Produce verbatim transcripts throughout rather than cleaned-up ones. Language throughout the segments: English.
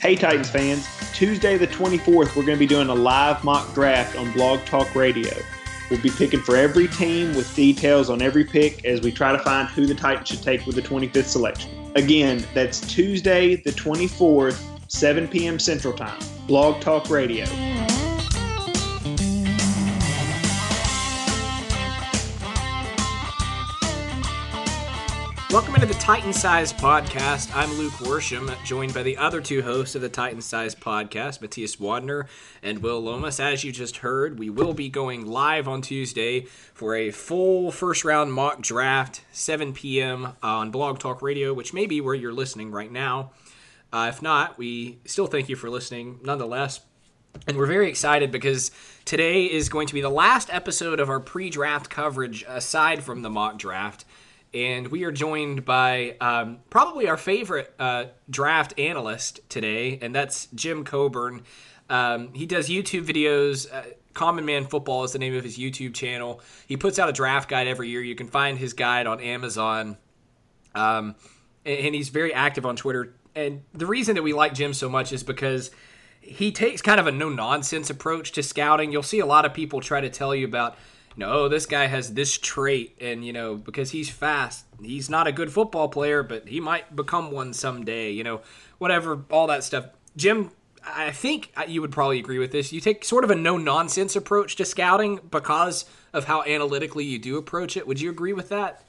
Hey Titans fans, Tuesday the twenty-fourth, we're going to be doing a live mock draft on Blog Talk Radio. We'll be picking for every team with details on every pick as we try to find who the Titans should take with the twenty-fifth selection. Again, that's Tuesday the twenty-fourth, seven p.m. Central Time. Blog Talk Radio. Welcome into the Titan Size Podcast. I'm Luke Worsham, joined by the other two hosts of the Titan Size Podcast, Matthias Wadner and Will Lomas. As you just heard, we will be going live on Tuesday for a full first-round mock draft, seven p.m. on Blog Talk Radio, which may be where you're listening right now. Uh, if not, we still thank you for listening nonetheless. And we're very excited because today is going to be the last episode of our pre-draft coverage aside from the mock draft. And we are joined by um, probably our favorite uh, draft analyst today, and that's Jim Coburn. Um, he does YouTube videos. Uh, Common Man Football is the name of his YouTube channel. He puts out a draft guide every year. You can find his guide on Amazon. Um, and, and he's very active on Twitter. And the reason that we like Jim so much is because he takes kind of a no-nonsense approach to scouting. You'll see a lot of people try to tell you about, no, this guy has this trait, and, you know, because he's fast, he's not a good football player, but he might become one someday, you know, whatever, all that stuff. Jim, I think you would probably agree with this. You take sort of a no-nonsense approach to scouting because of how analytically you do approach it. Would you agree with that?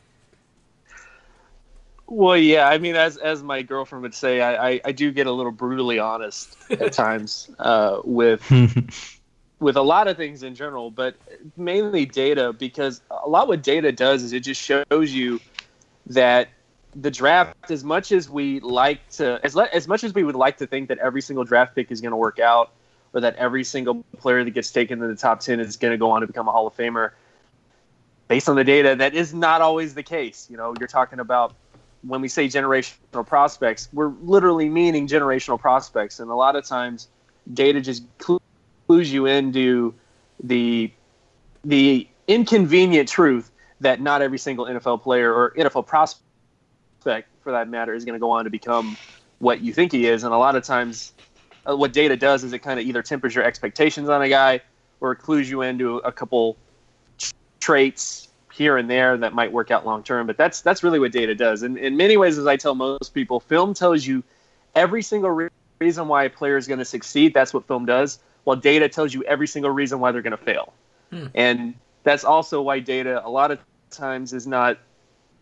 Well, yeah, I mean, as as my girlfriend would say, I, I, I do get a little brutally honest at times uh, with with a lot of things in general, but mainly data, because a lot what data does is it just shows you that the draft, as much as we like to, as le- as much as we would like to think that every single draft pick is going to work out, or that every single player that gets taken in the top ten is going to go on to become a Hall of Famer, based on the data, that is not always the case. You know, you're talking about, when we say generational prospects, we're literally meaning generational prospects. And a lot of times data just clues you into the the inconvenient truth that not every single N F L player or N F L prospect, for that matter, is going to go on to become what you think he is. And a lot of times uh, what data does is it kind of either tempers your expectations on a guy or clues you into a couple t- traits here and there that might work out long term, but that's that's really what data does. And in many ways, as I tell most people, film tells you every single re- reason why a player is going to succeed. That's what film does, while data tells you every single reason why they're going to fail. Hmm. And that's also why data a lot of times is not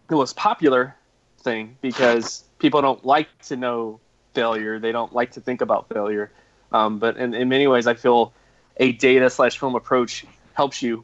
the most popular thing, because people don't like to know failure. They don't like to think about failure. Um, but in, in many ways, I feel a data slash film approach helps you,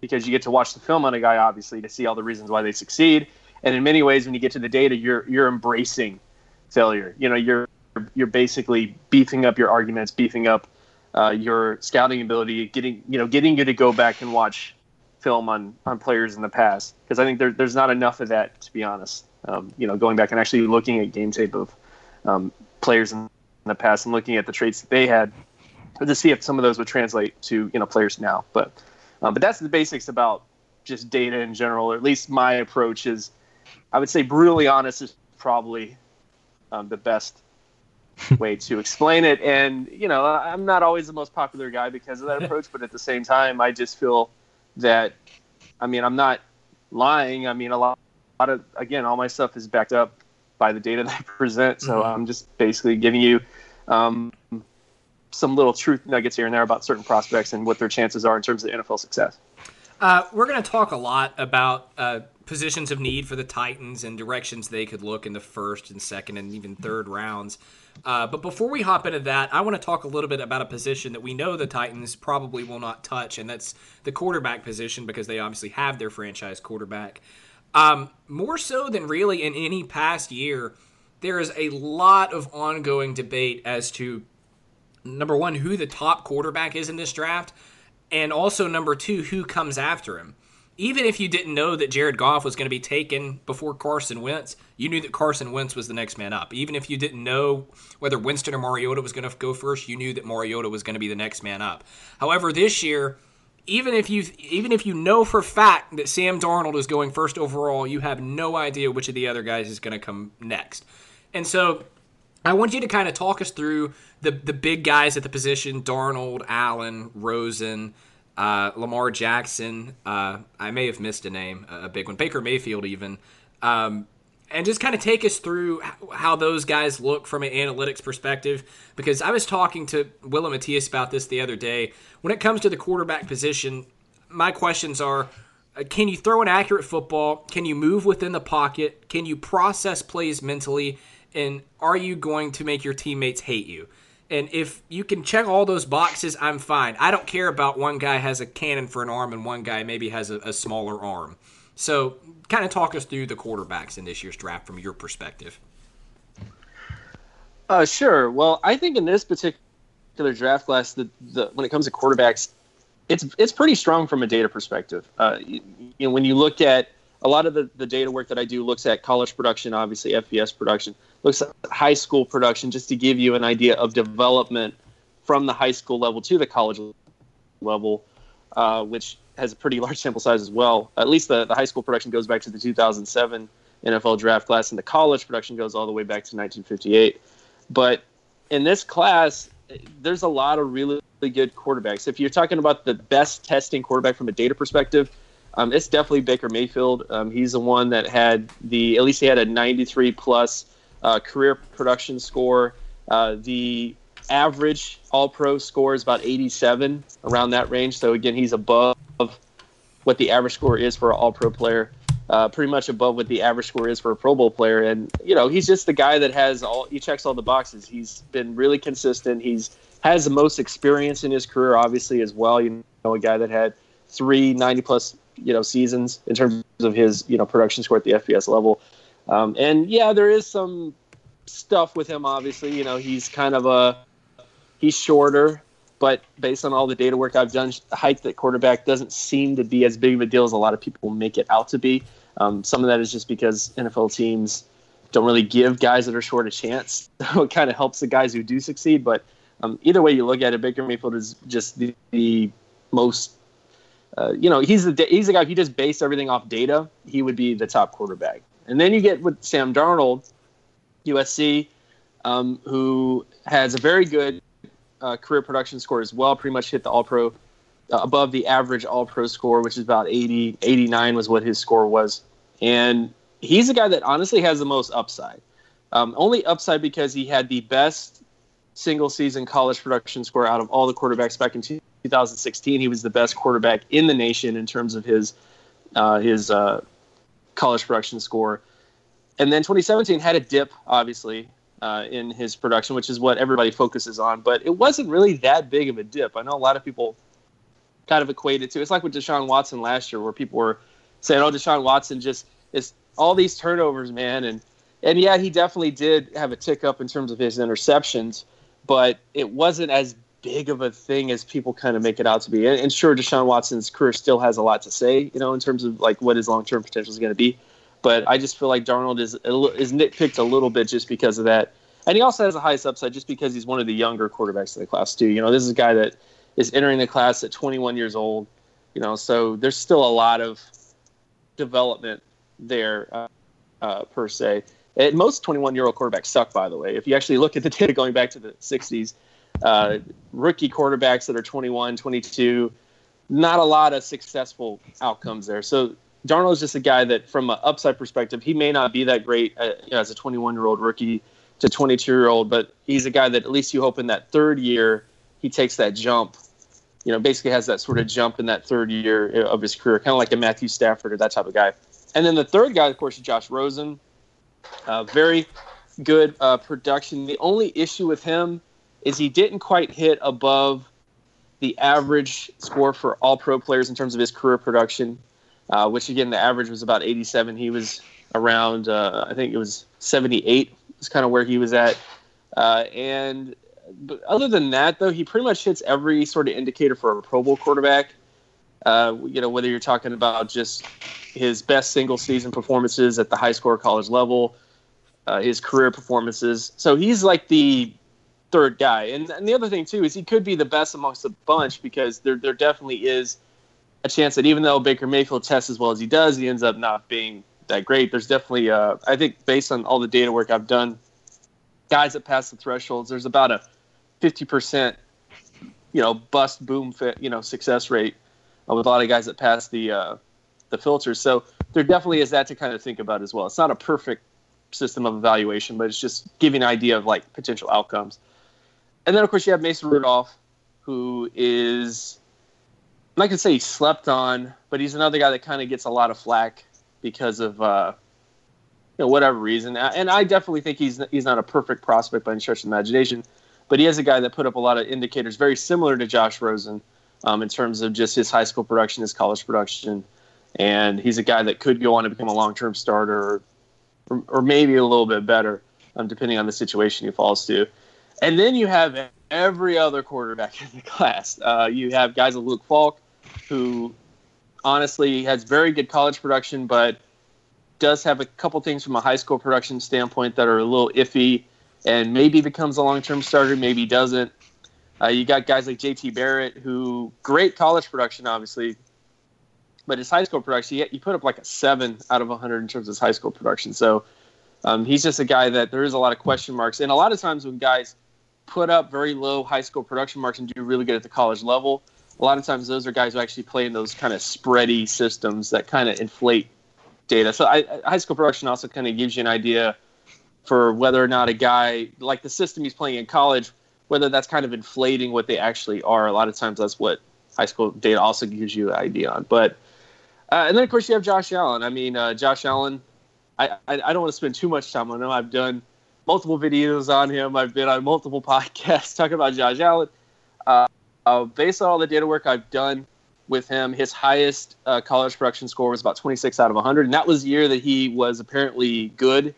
because you get to watch the film on a guy, obviously, to see all the reasons why they succeed. And in many ways, when you get to the data, you're you're embracing failure. You know, you're you're basically beefing up your arguments, beefing up uh, your scouting ability, getting you know getting you to go back and watch film on, on players in the past. Because I think there, there's not enough of that, to be honest. Um, you know, going back and actually looking at game tape of um, players in the past and looking at the traits that they had to see if some of those would translate to you know players now, but. Um, but that's the basics about just data in general, or at least my approach is, I would say brutally honest is probably um, the best way to explain it. And, you know, I'm not always the most popular guy because of that approach, but at the same time, I just feel that, I mean, I'm not lying. I mean, a lot, a lot of, again, all my stuff is backed up by the data that I present. So mm-hmm. I'm just basically giving you um, some little truth nuggets here and there about certain prospects and what their chances are in terms of N F L success. Uh, we're going to talk a lot about uh, positions of need for the Titans and directions they could look in the first and second and even third rounds. Uh, but before we hop into that, I want to talk a little bit about a position that we know the Titans probably will not touch, and that's the quarterback position, because they obviously have their franchise quarterback. Um, more so than really in any past year, there is a lot of ongoing debate as to, number one, who the top quarterback is in this draft, and also, number two, who comes after him. Even if you didn't know that Jared Goff was going to be taken before Carson Wentz, you knew that Carson Wentz was the next man up. Even if you didn't know whether Winston or Mariota was going to go first, you knew that Mariota was going to be the next man up. However, this year, even if you even if you know for a fact that Sam Darnold is going first overall, you have no idea which of the other guys is going to come next. And so I want you to kind of talk us through the, the big guys at the position: Darnold, Allen, Rosen, uh, Lamar Jackson. Uh, I may have missed a name, a big one. Baker Mayfield even. Um, and just kind of take us through how those guys look from an analytics perspective, because I was talking to Will and Matthias about this the other day. When it comes to the quarterback position, my questions are, can you throw an accurate football? Can you move within the pocket? Can you process plays mentally? And are you going to make your teammates hate you? And if you can check all those boxes, I'm fine. I don't care about one guy has a cannon for an arm and one guy maybe has a, a smaller arm. So kind of talk us through the quarterbacks in this year's draft from your perspective. Uh, sure. Well, I think in this particular draft class, the, the when it comes to quarterbacks, it's it's pretty strong from a data perspective. Uh, you, you know, when you look at a lot of the, the data work that I do looks at college production, obviously F B S production, looks at high school production, just to give you an idea of development from the high school level to the college level, uh, which has a pretty large sample size as well. At least the, the high school production goes back to the two thousand seven N F L draft class, and the college production goes all the way back to nineteen fifty-eight. But in this class, there's a lot of really, really good quarterbacks. If you're talking about the best testing quarterback from a data perspective, Um, it's definitely Baker Mayfield. Um, he's the one that had the, at least he had a ninety-three plus uh, career production score. Uh, the average all-pro score is about eighty-seven, around that range. So, again, he's above what the average score is for an all-pro player, uh, pretty much above what the average score is for a Pro Bowl player. And, you know, he's just the guy that has all, he checks all the boxes. He's been really consistent. He's has the most experience in his career, obviously, as well. You know, a guy that had three ninety-plus you know, seasons in terms of his, you know, production score at the F B S level. Um, and yeah, there is some stuff with him, obviously, you know, he's kind of a, he's shorter, but based on all the data work I've done, height at quarterback doesn't seem to be as big of a deal as a lot of people make it out to be. Um, some of that is just because N F L teams don't really give guys that are short a chance. So it kind of helps the guys who do succeed. But um, either way you look at it, Baker Mayfield is just the, the most, Uh, you know, he's the he's the guy. If you just based everything off data, he would be the top quarterback. And then you get with Sam Darnold, U S C, um, who has a very good uh, career production score as well. Pretty much hit the All-Pro, uh, above the average All-Pro score, which is about eighty, eighty-nine was what his score was. And he's the guy that honestly has the most upside. Um, only upside because he had the best single-season college production score out of all the quarterbacks back in two thousand sixteen. He was the best quarterback in the nation in terms of his uh, his uh, college production score. And then twenty seventeen had a dip, obviously, uh, in his production, which is what everybody focuses on. But it wasn't really that big of a dip. I know a lot of people kind of equate it to. It's like with Deshaun Watson last year, where people were saying, oh, Deshaun Watson just is all these turnovers, man. And, and yeah, he definitely did have a tick up in terms of his interceptions. But it wasn't as big of a thing as people kind of make it out to be. And, and sure, Deshaun Watson's career still has a lot to say, you know, in terms of like what his long-term potential is going to be. But I just feel like Darnold is is nitpicked a little bit just because of that. And he also has the highest upside just because he's one of the younger quarterbacks in the class too. You know, this is a guy that is entering the class at twenty-one years old, you know, so there's still a lot of development there uh, uh, per se. And most twenty-one-year-old quarterbacks suck, by the way. If you actually look at the data going back to the sixties, uh, rookie quarterbacks that are twenty-one, twenty-two, not a lot of successful outcomes there. So Darnold is just a guy that, from an upside perspective, he may not be that great uh, as a twenty-one-year-old rookie to twenty-two-year-old, but he's a guy that at least you hope in that third year he takes that jump, you know, basically has that sort of jump in that third year of his career, kind of like a Matthew Stafford or that type of guy. And then the third guy, of course, is Josh Rosen. Uh, very good uh, production. The only issue with him is he didn't quite hit above the average score for all pro players in terms of his career production, uh, which, again, the average was about eighty-seven. He was around, uh, I think it was seventy-eight is kind of where he was at. Uh, and but other than that, though, he pretty much hits every sort of indicator for a Pro Bowl quarterback. Uh, you know, whether you're talking about just his best single season performances at the high score college level, uh, his career performances. So he's like the third guy. And, and the other thing, too, is he could be the best amongst the bunch, because there there definitely is a chance that even though Baker Mayfield tests as well as he does, he ends up not being that great. There's definitely, uh, I think, based on all the data work I've done, guys that pass the thresholds, there's about a fifty percent, you know, bust boom, fit, you know, success rate with a lot of guys that pass the uh, the filters. So there definitely is that to kind of think about as well. It's not a perfect system of evaluation, but it's just giving an idea of, like, potential outcomes. And then, of course, you have Mason Rudolph, who is, I'm not going to say he slept on, but he's another guy that kind of gets a lot of flack because of, uh, you know, whatever reason. And I definitely think he's he's not a perfect prospect by any stretch of the imagination, but he is a guy that put up a lot of indicators very similar to Josh Rosen, Um, in terms of just his high school production, his college production. And he's a guy that could go on to become a long-term starter, or, or maybe a little bit better, um, depending on the situation he falls to. And then you have every other quarterback in the class. Uh, you have guys like Luke Falk, who honestly has very good college production, but does have a couple things from a high school production standpoint that are a little iffy, and maybe becomes a long-term starter, maybe doesn't. Uh, you got guys like J T Barrett, who great college production, obviously, but his high school production, he, he put up like a seven out of one hundred in terms of his high school production. So um, he's just a guy that there is a lot of question marks. And a lot of times when guys put up very low high school production marks and do really good at the college level, a lot of times those are guys who actually play in those kind of spready systems that kind of inflate data. So I, high school production also kind of gives you an idea for whether or not a guy, like the system he's playing in college, whether that's kind of inflating what they actually are. A lot of times that's what high school data also gives you an idea on. But uh, and then, of course, you have Josh Allen. I mean, uh, Josh Allen, I, I, I don't want to spend too much time on him. I've done multiple videos on him. I've been on multiple podcasts talking about Josh Allen. Uh, uh, based on all the data work I've done with him, his highest uh, college production score was about twenty-six out of one hundred, and that was the year that he was apparently good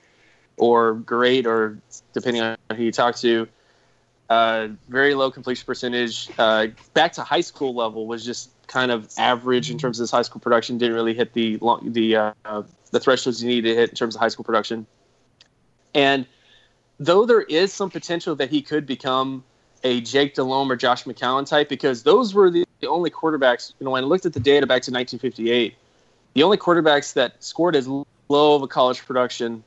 or great, or depending on who you talk to. Uh, very low completion percentage. Uh, back to high school level was just kind of average in terms of his high school production. Didn't really hit the long, the uh, the thresholds you need to hit in terms of high school production. And though there is some potential that he could become a Jake Delhomme or Josh McCown type, because those were the, the only quarterbacks, you know, when I looked at the data back to nineteen fifty-eight, the only quarterbacks that scored as low of a college production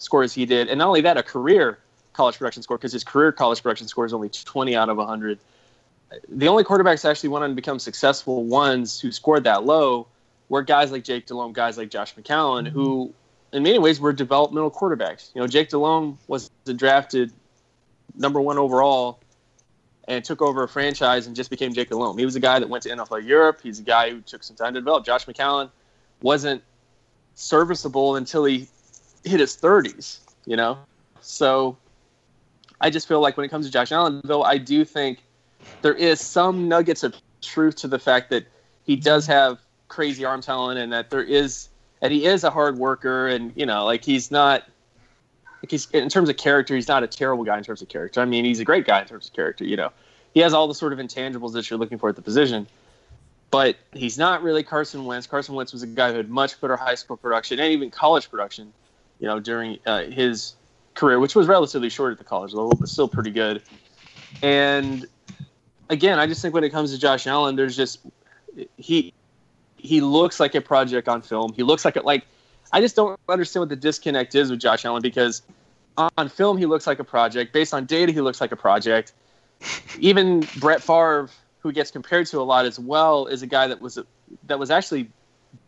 score as he did, and not only that, a career college production score, because his career college production score is only twenty out of one hundred. The only quarterbacks actually went on to become successful ones who scored that low were guys like Jake Delhomme, guys like Josh McCown, who in many ways were developmental quarterbacks. You know, Jake Delhomme was drafted number one overall and took over a franchise and just became Jake Delhomme. He was a guy that went to N F L Europe. He's a guy who took some time to develop. Josh McCown wasn't serviceable until he hit his thirties, you know? So I just feel like when it comes to Josh Allen, though, I do think there is some nuggets of truth to the fact that he does have crazy arm talent, and that there is, and he is a hard worker, and, you know, like he's not, like he's, in terms of character, he's not a terrible guy in terms of character. I mean, he's a great guy in terms of character, you know. He has all the sort of intangibles that you're looking for at the position, but he's not really Carson Wentz. Carson Wentz was a guy who had much better high school production and even college production, you know, during uh, his career, which was relatively short at the college level, but still pretty good. And again, I just think when it comes to Josh Allen, there's just he he looks like a project on film. He looks like it like I just don't understand what the disconnect is with Josh Allen, because on film he looks like a project. Based on data, he looks like a project. Even Brett Favre, who gets compared to a lot as well, is a guy that was that was actually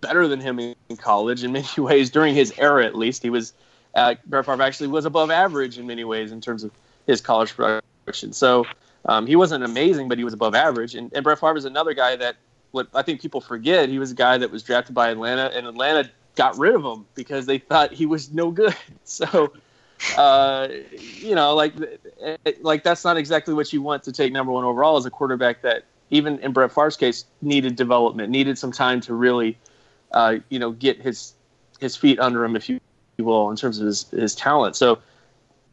better than him in college in many ways during his era, at least. He was Uh, Brett Favre actually was above average in many ways in terms of his college production. So Um, he wasn't amazing, but he was above average. And, and Brett Favre is another guy that, what I think people forget, he was a guy that was drafted by Atlanta, and Atlanta got rid of him because they thought he was no good. So, uh, you know, like, like that's not exactly what you want to take number one overall as a quarterback that, even in Brett Favre's case, needed development, needed some time to really, uh, you know, get his his feet under him, if you will, in terms of his, his talent. So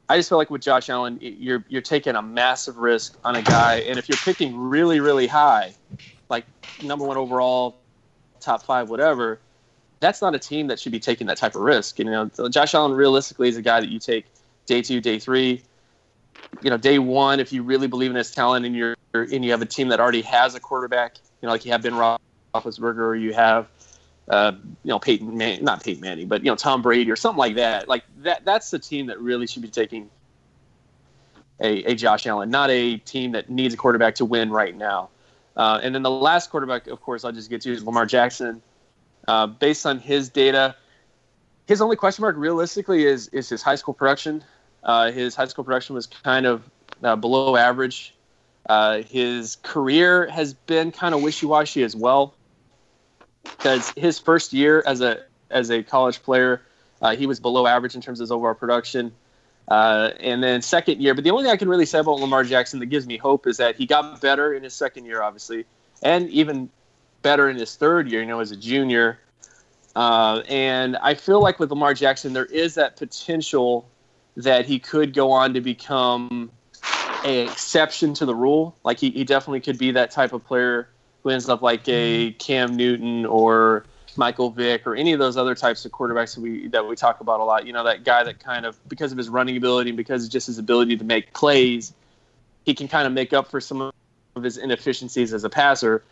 I just feel like with Josh Allen, you're you're taking a massive risk on a guy, and if you're picking really, really high, like number one overall, top five, whatever, that's not a team that should be taking that type of risk. And, you know, Josh Allen realistically is a guy that you take day two, day three, you know, day one, if you really believe in his talent and you're and you have a team that already has a quarterback, you know, like you have Ben Roethlisberger, or you have, uh, you know, Peyton Man- not Peyton Manning, but, you know, Tom Brady or something like that. Like that, that's the team that really should be taking a, a Josh Allen, not a team that needs a quarterback to win right now. Uh, and then the last quarterback, of course, I'll just get to is Lamar Jackson. Uh, based on his data, his only question mark realistically is is his high school production. Uh, his high school production was kind of uh, below average. Uh, his career has been kind of wishy-washy as well, because his first year as a as a college player, uh, he was below average in terms of his overall production. Uh, and then second year, but the only thing I can really say about Lamar Jackson that gives me hope is that he got better in his second year, obviously, and even better in his third year, you know, as a junior. Uh, and I feel like with Lamar Jackson, there is that potential that he could go on to become an exception to the rule. Like he, he definitely could be that type of player who ends up like a Cam Newton or Michael Vick or any of those other types of quarterbacks that we that we talk about a lot. You know, that guy that kind of, because of his running ability and because of just his ability to make plays, he can kind of make up for some of his inefficiencies as a passer.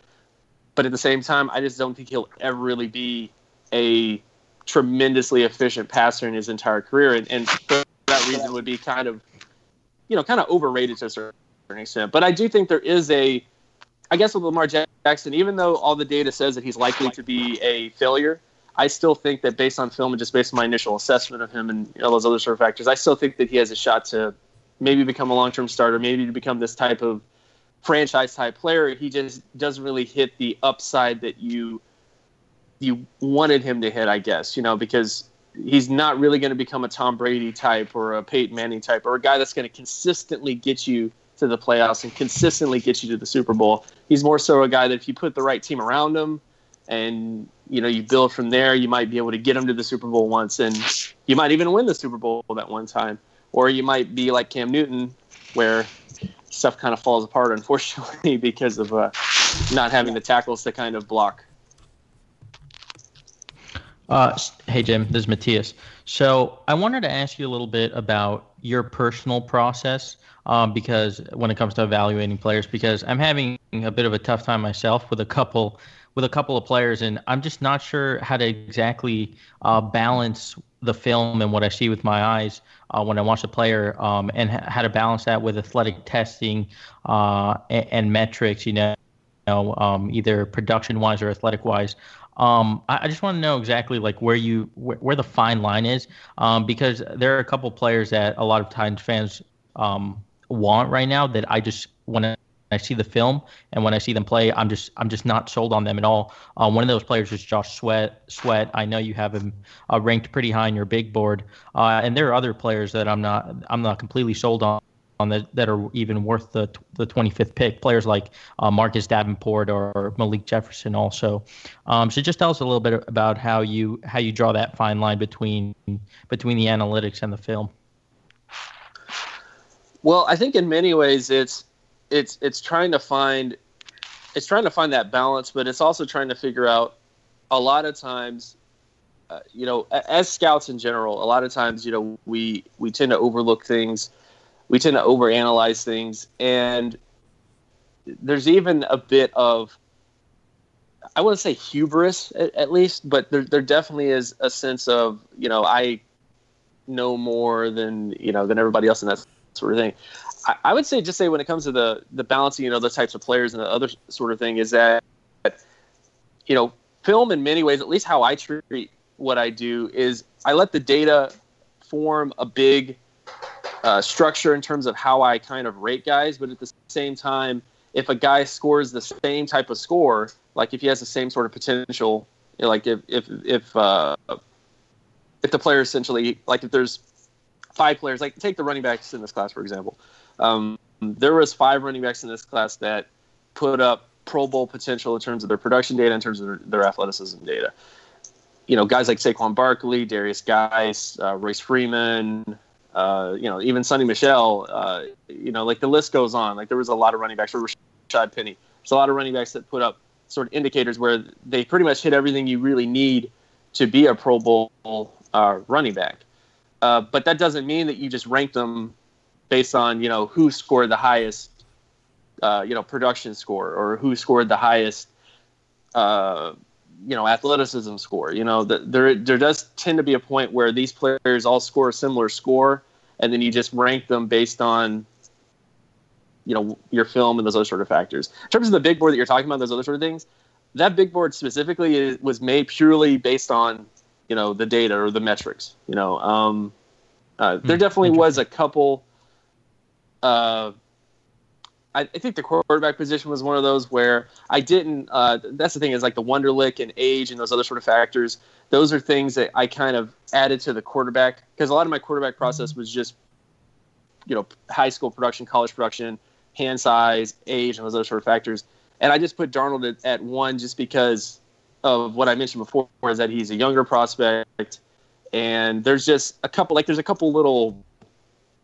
But at the same time, I just don't think he'll ever really be a tremendously efficient passer in his entire career. And, and for that reason would be kind of, you know, kind of overrated to a certain extent. But I do think there is a, I guess with Lamar Jackson, even though all the data says that he's likely to be a failure, I still think that based on film and just based on my initial assessment of him and all, you know, those other sort of factors, I still think that he has a shot to maybe become a long-term starter, maybe to become this type of franchise-type player. He just doesn't really hit the upside that you you wanted him to hit, I guess, you know, because he's not really going to become a Tom Brady type or a Peyton Manning type or a guy that's going to consistently get you to the playoffs and consistently get you to the Super Bowl. He's more so a guy that if you put the right team around him and, you know, you build from there, you might be able to get him to the Super Bowl once, and you might even win the Super Bowl that one time. Or you might be like Cam Newton, where stuff kind of falls apart, unfortunately, because of uh, not having the tackles to kind of block. Uh, hey, Jim, this is Matthias. So I wanted to ask you a little bit about your personal process um, because when it comes to evaluating players, because I'm having a bit of a tough time myself with a couple with a couple of players, and I'm just not sure how to exactly uh, balance the film and what I see with my eyes uh, when I watch a player um, and ha- how to balance that with athletic testing uh, and, and metrics, you know, you know um, either production-wise or athletic-wise. Um, I, I just want to know exactly like where you wh- where the fine line is, um, because there are a couple players that a lot of Titans fans um, want right now that I just when I see the film and when I see them play, I'm just I'm just not sold on them at all. Uh, one of those players is Josh Sweat. Sweat. I know you have him uh, ranked pretty high in your big board, uh, and there are other players that I'm not I'm not completely sold on. On that that are even worth the the twenty-fifth pick, players like uh, Marcus Davenport or Malik Jefferson also. Um, so just tell us a little bit about how you how you draw that fine line between between the analytics and the film. Well, I think in many ways it's it's it's trying to find it's trying to find that balance, but it's also trying to figure out a lot of times, uh, you know, as scouts in general, a lot of times, you know, we we tend to overlook things. We tend to overanalyze things, and there's even a bit of, I wouldn't say hubris at, at least, but there there definitely is a sense of, you know, I know more than, you know, than everybody else and that sort of thing. I, I would say, just say when it comes to the, the balancing, you know, the types of players and the other sort of thing is that, you know, film in many ways, at least how I treat what I do, is I let the data form a big, Uh, structure in terms of how I kind of rate guys, but at the same time, if a guy scores the same type of score, like if he has the same sort of potential, you know, like if if if uh, if the player essentially, like if there's five players, like take the running backs in this class, for example. Um, there was five running backs in this class that put up Pro Bowl potential in terms of their production data, in terms of their, their athleticism data. You know, guys like Saquon Barkley, Darius Guice, uh, Royce Freeman, uh, you know, even Sonny Michel, uh, you know, like the list goes on. Like there was a lot of running backs, or Rashad Penny. There's a lot of running backs that put up sort of indicators where they pretty much hit everything you really need to be a Pro Bowl uh, running back. Uh, but that doesn't mean that you just rank them based on, you know, who scored the highest, uh, you know, production score, or who scored the highest, uh, you know, athleticism score. You know, the, there there does tend to be a point where these players all score a similar score, and then you just rank them based on, you know, your film and those other sort of factors. In terms of the big board that you're talking about, those other sort of things, that big board specifically is, was made purely based on, you know, the data or the metrics. You know, um, uh, there mm, definitely was a couple. Uh, I, I think the quarterback position was one of those where I didn't. Uh, that's the thing, is like the Wonderlic and age and those other sort of factors. Those are things that I kind of added to the quarterback, because a lot of my quarterback process was just, you know, high school production, college production, hand size, age, and those other sort of factors. And I just put Darnold at, at one just because of what I mentioned before, is that he's a younger prospect, and there's just a couple, like there's a couple little,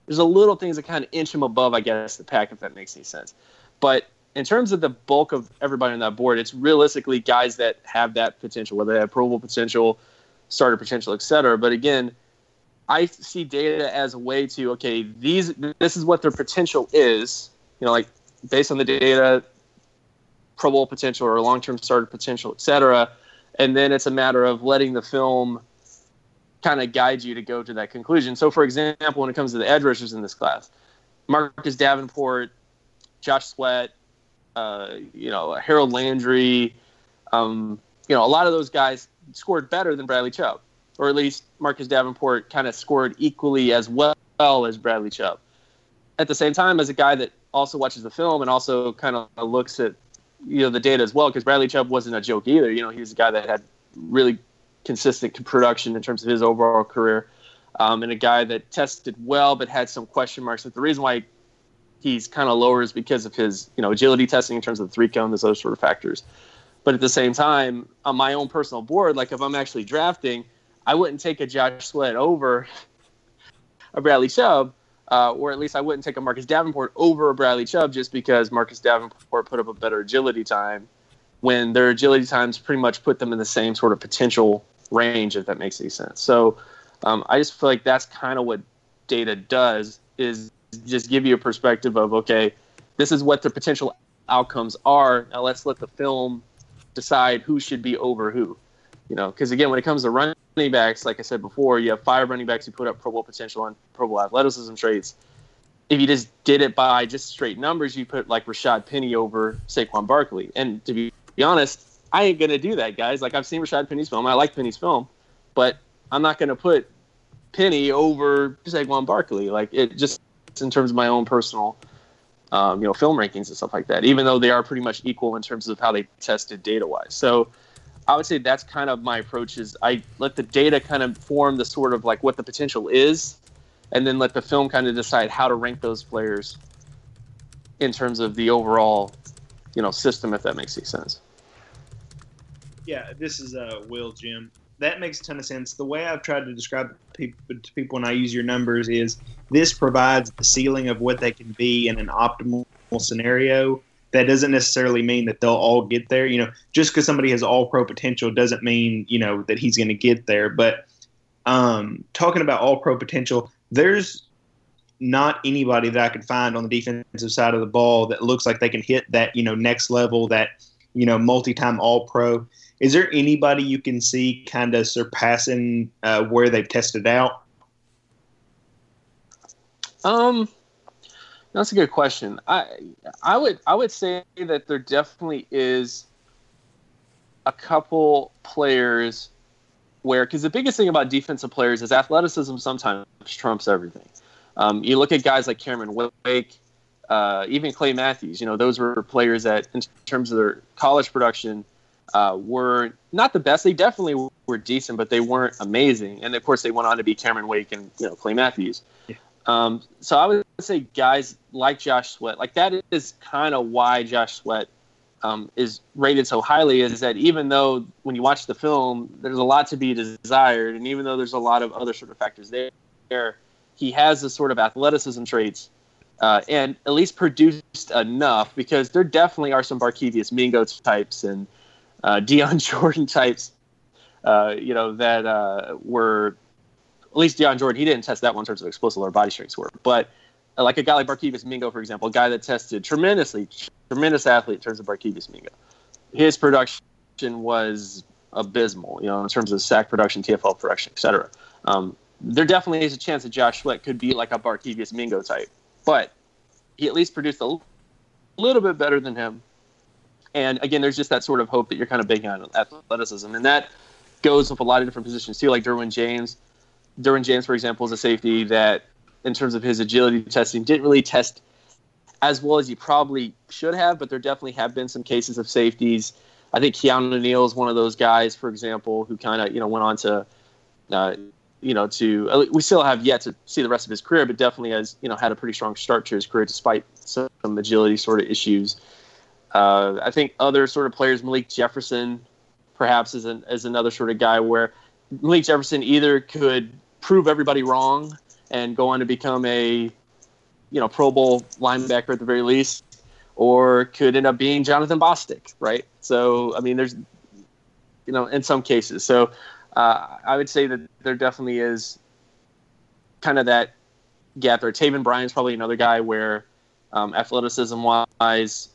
there's a little things that kind of inch him above, I guess, the pack, if that makes any sense. But in terms of the bulk of everybody on that board, it's realistically guys that have that potential, whether they have Pro Bowl potential, starter potential, et cetera. But again, I see data as a way to, okay, these, this is what their potential is, you know, like based on the data, Pro Bowl potential or long-term starter potential, et cetera. And then it's a matter of letting the film kind of guide you to go to that conclusion. So, for example, when it comes to the edge rushers in this class, Marcus Davenport, Josh Sweat, uh, you know, Harold Landry, um, you know, a lot of those guys scored better than Bradley Chubb, or at least Marcus Davenport kind of scored equally as well as Bradley Chubb. At the same time, as a guy that also watches the film and also kind of looks at, you know, the data as well, because Bradley Chubb wasn't a joke either. You know, he was a guy that had really consistent production in terms of his overall career, um, and a guy that tested well but had some question marks. But the reason why he's kind of lower is because of his, you know, agility testing in terms of the three cone, those other sort of factors. But at the same time, on my own personal board, like if I'm actually drafting, I wouldn't take a Josh Sweat over a Bradley Chubb, uh, or at least I wouldn't take a Marcus Davenport over a Bradley Chubb just because Marcus Davenport put up a better agility time, when their agility times pretty much put them in the same sort of potential range, if that makes any sense. So um, I just feel like that's kind of what data does, is just give you a perspective of, okay, this is what the potential outcomes are. Now let's let the film decide who should be over who. You know, because again, when it comes to running backs, like I said before, you have five running backs who put up Pro Bowl potential on Pro Bowl athleticism traits. If you just did it by just straight numbers, you put like Rashad Penny over Saquon Barkley. And to be honest, I ain't going to do that, guys. Like, I've seen Rashad Penny's film. I like Penny's film. But I'm not going to put Penny over Saquon Barkley. Like, it just, in terms of my own personal, um, you know, film rankings and stuff like that, even though they are pretty much equal in terms of how they tested data-wise. So I would say that's kind of my approach, is I let the data kind of form the sort of like what the potential is, and then let the film kind of decide how to rank those players in terms of the overall, you know, system, if that makes any sense. Yeah, this is uh, Will, Jim. That makes a ton of sense. The way I've tried to describe pe- to people when I use your numbers is this provides the ceiling of what they can be in an optimal scenario. That doesn't necessarily mean that they'll all get there. You know, just because somebody has all pro potential doesn't mean, you know, that he's going to get there. But um, talking about all pro potential, there's not anybody that I could find on the defensive side of the ball that looks like they can hit that, you know, next level, that, you know, multi-time all pro. Is there anybody you can see kind of surpassing uh, where they've tested out? Um. That's a good question. I I would I would say that there definitely is a couple players where, because the biggest thing about defensive players is athleticism sometimes trumps everything. Um, you look at guys like Cameron Wake, uh, even Clay Matthews. You know, those were players that, in terms of their college production, uh, were not the best. They definitely were decent, but they weren't amazing. And of course, they went on to be Cameron Wake and, you know, Clay Matthews. Yeah. Um, so I would say guys like Josh Sweat, like that is kind of why Josh Sweat um, is rated so highly, is that even though when you watch the film, there's a lot to be desired. And even though there's a lot of other sort of factors there, there he has this sort of athleticism traits uh, and at least produced enough, because there definitely are some Barkevious Mingo types and uh, Deion Jordan types, uh, you know, that uh, were... At least Deion Jordan, he didn't test that one in terms of explosive lower body strengths were. But uh, like a guy like Barkevious Mingo, for example, a guy that tested tremendously, tremendous athlete in terms of Barkevious Mingo. His production was abysmal, you know, in terms of sack production, T F L production, et cetera. Um, there definitely is a chance that Josh Sweat could be like a Barkevious Mingo type. But he at least produced a l- little bit better than him. And, again, there's just that sort of hope that you're kind of banking on athleticism. And that goes with a lot of different positions, too, like Derwin James. Derwin James, for example, is a safety that, in terms of his agility testing, didn't really test as well as he probably should have, but there definitely have been some cases of safeties. I think Keanu Neal is one of those guys, for example, who kind of, you know, went on to, uh, you know, to, we still have yet to see the rest of his career, but definitely has, you know, had a pretty strong start to his career despite some agility sort of issues. Uh, I think other sort of players, Malik Jefferson, perhaps, is, an, is another sort of guy where Malik Jefferson either could prove everybody wrong and go on to become a, you know, Pro Bowl linebacker at the very least, or could end up being Jonathan Bostic, right? So, I mean, there's, you know, in some cases. So uh, I would say that there definitely is kind of that gap there. Taven Bryan's probably another guy where um, athleticism-wise,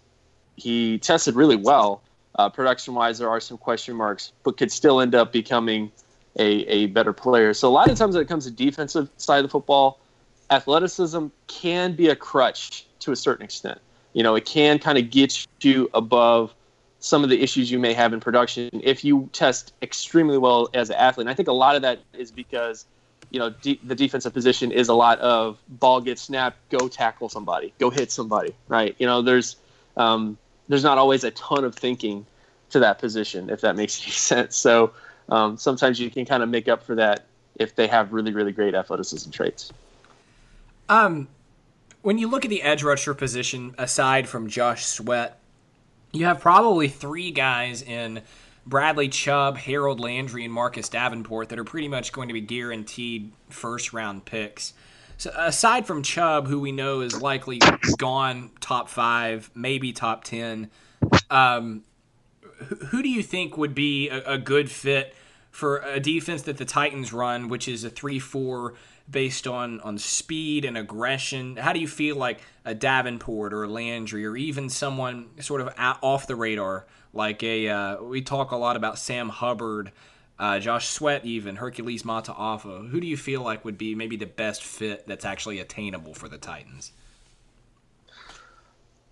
he tested really well. Uh, production-wise, there are some question marks, but could still end up becoming A, a better player. So a lot of times when it comes to defensive side of the football, athleticism can be a crutch to a certain extent. You know, it can kind of get you above some of the issues you may have in production if you test extremely well as an athlete. And I think a lot of that is because, you know, de- the defensive position is a lot of ball gets snapped, go tackle somebody, go hit somebody, right? You know, there's um, there's not always a ton of thinking to that position, if that makes any sense. So Um, sometimes you can kind of make up for that if they have really, really great athleticism traits. Um, when you look at the edge rusher position, aside from Josh Sweat, you have probably three guys in Bradley Chubb, Harold Landry, and Marcus Davenport that are pretty much going to be guaranteed first-round picks. So aside from Chubb, who we know is likely gone top five, maybe top ten, um, who do you think would be a, a good fit for a defense that the Titans run, which is a three four based on, on speed and aggression? How do you feel like a Davenport or Landry or even someone sort of out, off the radar, like a uh, we talk a lot about Sam Hubbard, uh, Josh Sweat even, Hercules Mata'afa. Who do you feel like would be maybe the best fit that's actually attainable for the Titans?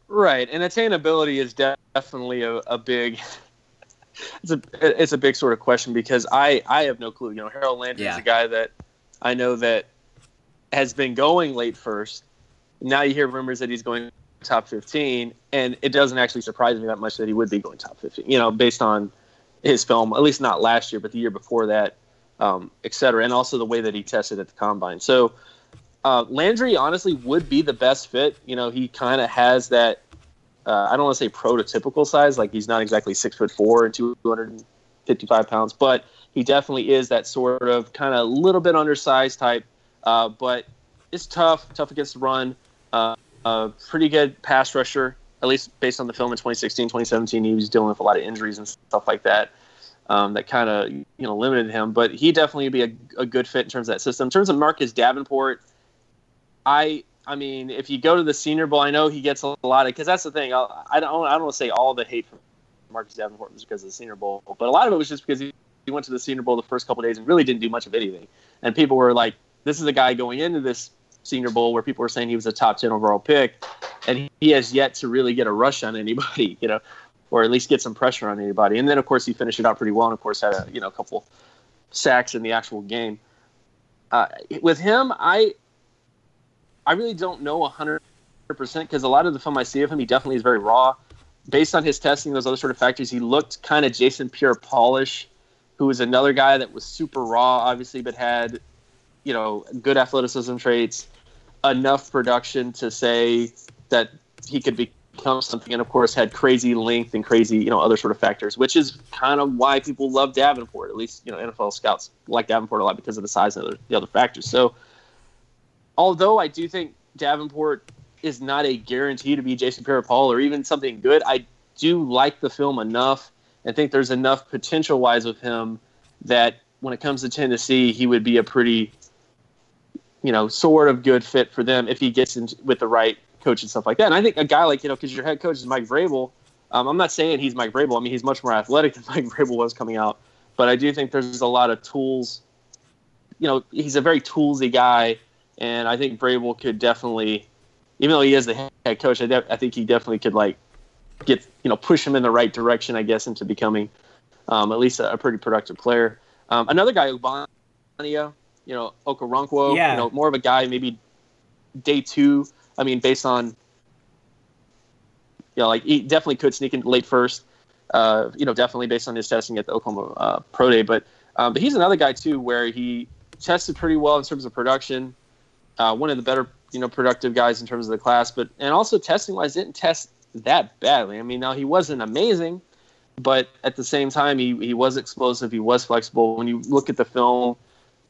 Right, and attainability is definitely a, a big it's a it's a big sort of question, because I, I have no clue. You know, Harold Landry yeah. is a guy that I know that has been going late first. Now you hear rumors that he's going top fifteen, and it doesn't actually surprise me that much that he would be going top fifteen, you know, based on his film, at least not last year, but the year before that, um, et cetera, and also the way that he tested at the Combine. So Uh, Landry, honestly, would be the best fit. You know, he kind of has that, uh, I don't want to say prototypical size. Like, he's not exactly six foot four and two hundred fifty-five pounds, but he definitely is that sort of kind of little bit undersized type. Uh, but it's tough, tough against the run. Uh, a pretty good pass rusher, at least based on the film in twenty sixteen, twenty seventeen. He was dealing with a lot of injuries and stuff like that. Um, that kind of, you know, limited him. But he definitely would be a, a good fit in terms of that system. In terms of Marcus Davenport, I I mean, if you go to the Senior Bowl, I know he gets a lot of, because that's the thing. I'll, I don't I don't want to say all the hate from Marcus Davenport was because of the Senior Bowl, but a lot of it was just because he, he went to the Senior Bowl the first couple of days and really didn't do much of anything. And people were like, this is a guy going into this Senior Bowl where people were saying he was a top ten overall pick, and he, he has yet to really get a rush on anybody, you know, or at least get some pressure on anybody. And then, of course, he finished it out pretty well and, of course, had a, you know, a couple sacks in the actual game. Uh, with him, I... I really don't know one hundred percent one hundred percent because a lot of the film I see of him, he definitely is very raw. Based on his testing, those other sort of factors, he looked kind of Jason Pierre-Paul-ish, who was another guy that was super raw, obviously, but had, you know, good athleticism traits, enough production to say that he could become something, and of course had crazy length and crazy, you know, other sort of factors, which is kind of why people love Davenport. At least, you know, N F L scouts like Davenport a lot because of the size and the other factors. So although I do think Davenport is not a guarantee to be Jason Pierre-Paul or even something good, I do like the film enough and think there's enough potential-wise with him that when it comes to Tennessee, he would be a pretty, you know, sort of good fit for them if he gets in with the right coach and stuff like that. And I think a guy like, you know, because your head coach is Mike Vrabel. Um, I'm not saying he's Mike Vrabel. I mean, he's much more athletic than Mike Vrabel was coming out. But I do think there's a lot of tools. You know, he's a very toolsy guy. And I think Vrabel could definitely, even though he is the head coach, I, de- I think he definitely could, like, get, you know, push him in the right direction, I guess, into becoming um, at least a, a pretty productive player. Um, another guy, Ubania, you know, Okoronkwo, yeah. you know, more of a guy maybe day two. I mean, based on, you know, like he definitely could sneak in late first, uh, you know, definitely based on his testing at the Oklahoma uh, Pro Day. But um, but he's another guy, too, where he tested pretty well in terms of production. Uh, one of the better, you know, productive guys in terms of the class. But and also testing-wise, didn't test that badly. I mean, now he wasn't amazing, but at the same time, he, he was explosive. He was flexible. When you look at the film,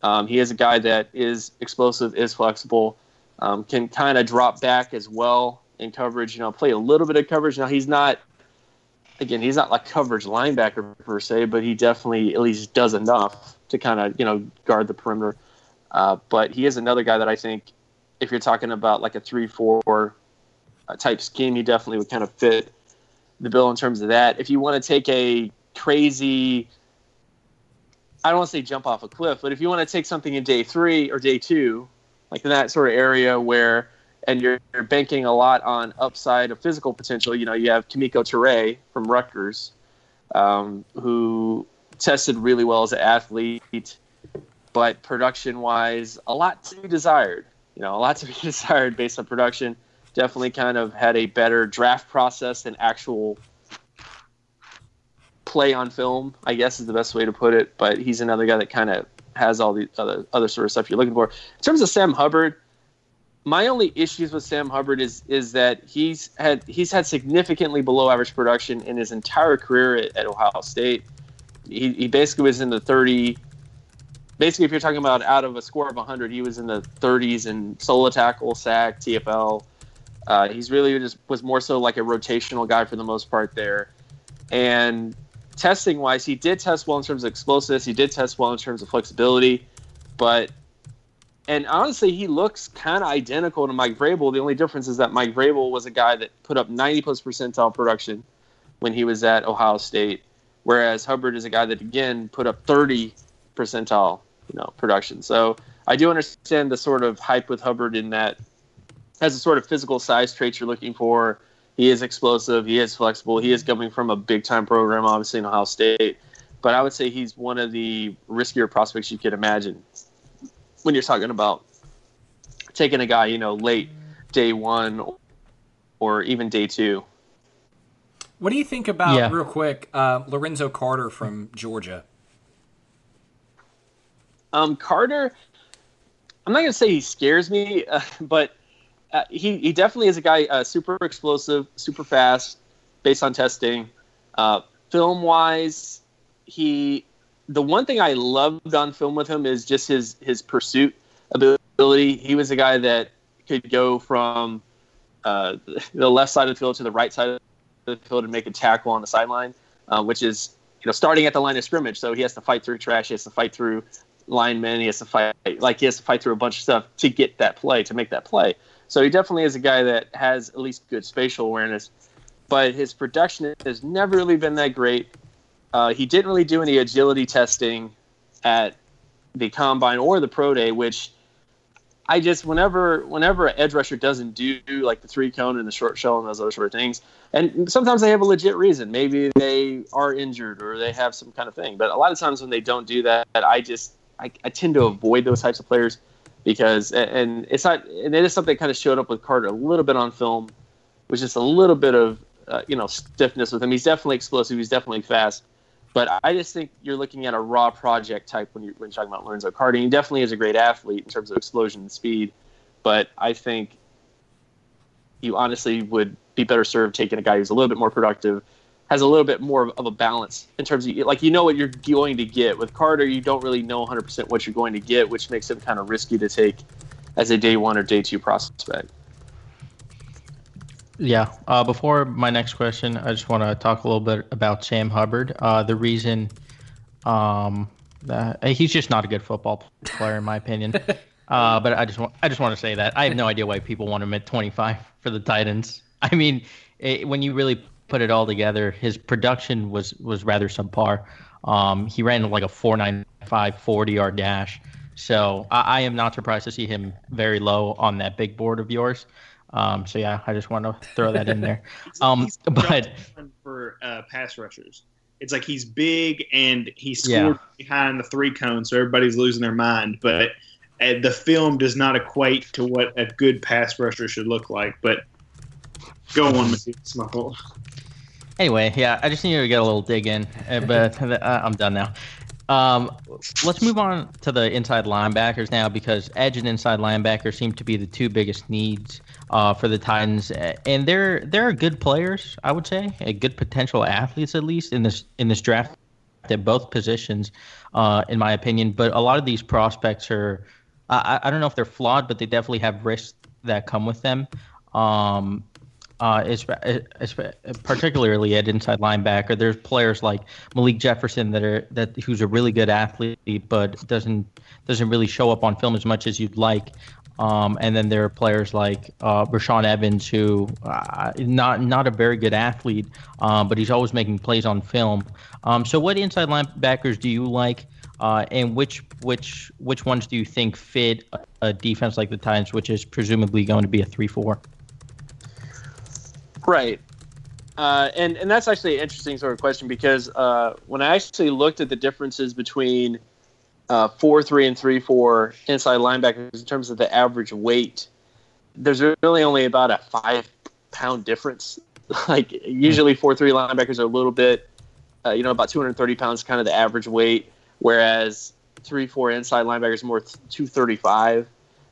um, he is a guy that is explosive, is flexible. Um, can kind of drop back as well in coverage, you know, play a little bit of coverage. Now, he's not, again, he's not like coverage linebacker per se, but he definitely at least does enough to kind of, you know, guard the perimeter. Uh, but he is another guy that I think if you're talking about like a three four uh, type scheme, he definitely would kind of fit the bill in terms of that. If you want to take a crazy, I don't want to say jump off a cliff, but if you want to take something in day three or day two, like in that sort of area where, and you're, you're banking a lot on upside of physical potential. You know, you have Kamiko Toure from Rutgers, um, who tested really well as an athlete, but production-wise, a lot to be desired. You know, a lot to be desired based on production. Definitely kind of had a better draft process than actual play on film, I guess is the best way to put it. But he's another guy that kind of has all the other, other sort of stuff you're looking for. In terms of Sam Hubbard, my only issues with Sam Hubbard is is that he's had he's had significantly below average production in his entire career at, at Ohio State. He, he basically was in the thirty. Basically, if you're talking about out of a score of one hundred, he was in the thirties in solo tackle, sack, T F L. Uh, he's really just was more so like a rotational guy for the most part there. And testing-wise, he did test well in terms of explosiveness. He did test well in terms of flexibility. But, and honestly, he looks kind of identical to Mike Vrabel. The only difference is that Mike Vrabel was a guy that put up ninety-plus percentile production when he was at Ohio State, whereas Hubbard is a guy that, again, put up thirty percentile, you know, production. So I do understand the sort of hype with Hubbard in that has the sort of physical size traits you're looking for. He is explosive. He is flexible. He is coming from a big-time program, obviously, in Ohio State. But I would say he's one of the riskier prospects you could imagine when you're talking about taking a guy, you know, late day one or even day two. What do you think about, yeah. real quick, uh, Lorenzo Carter from Georgia? Um, Carter, I'm not going to say he scares me, uh, but... Uh, he, he definitely is a guy, uh, super explosive, super fast, based on testing. Uh, film-wise, he the one thing I loved on film with him is just his, his pursuit ability. He was a guy that could go from uh, the left side of the field to the right side of the field and make a tackle on the sideline, uh, which is, you know, starting at the line of scrimmage. So he has to fight through trash. He has to fight through linemen. He has to fight like he has to fight through a bunch of stuff to get that play, to make that play. So he definitely is a guy that has at least good spatial awareness, but his production has never really been that great. Uh, he didn't really do any agility testing at the Combine or the Pro Day, which I just, whenever whenever an edge rusher doesn't do like the three cone and the short shell and those other sort of things, and sometimes they have a legit reason. Maybe they are injured or they have some kind of thing. But a lot of times when they don't do that, I just I, I tend to avoid those types of players. because and it's not and it is something that kind of showed up with Carter a little bit on film, was just a little bit of uh, you know stiffness with him. He's definitely explosive. He's definitely fast. But I just think you're looking at a raw project type when you're, when you're talking about Lorenzo Carter. He definitely is a great athlete in terms of explosion and speed, but I think you honestly would be better served taking a guy who's a little bit more productive, has a little bit more of a balance in terms of, like, you know what you're going to get. With Carter, you don't really know one hundred percent what you're going to get, which makes him kind of risky to take as a day one or day two prospect. Yeah. Uh, before my next question, I just want to talk a little bit about Sam Hubbard. Uh, the reason um, uh, he's just not a good football player, in my opinion. Uh, but I just want I just want to say that I have no idea why people want him at twenty-five for the Titans. I mean, it, when you really put it all together, his production was was rather subpar. Um, he ran like a four ninety-five forty-yard dash. So I, I am not surprised to see him very low on that big board of yours. Um, so yeah, I just want to throw that in there. Um, he's, he's but for uh, pass rushers, it's like he's big and he scored yeah. behind the three cone, so everybody's losing their mind. But uh, the film does not equate to what a good pass rusher should look like. But go on, it's my fault. Anyway, yeah, I just needed to get a little dig in, but uh, I'm done now. Um, let's move on to the inside linebackers now, because edge and inside linebacker seem to be the two biggest needs uh, for the Titans, and they're they're good players, I would say, a good potential athletes at least in this in this draft at both positions, uh, in my opinion. But a lot of these prospects are, I, I don't know if they're flawed, but they definitely have risks that come with them. Um, Uh, it's, it's particularly at inside linebacker, there's players like Malik Jefferson that are that who's a really good athlete, but doesn't doesn't really show up on film as much as you'd like. Um, and then there are players like uh, Rashawn Evans, who uh, not not a very good athlete, uh, but he's always making plays on film. Um, so, what inside linebackers do you like, uh, and which which which ones do you think fit a, a defense like the Titans, which is presumably going to be a three four? Right. Uh, and, and that's actually an interesting sort of question, because uh, when I actually looked at the differences between uh, four three and three four inside linebackers in terms of the average weight, there's really only about a five-pound difference. Like, usually four three linebackers are a little bit, uh, you know, about two hundred thirty pounds, kind of the average weight, whereas three four inside linebackers are more two thirty-five.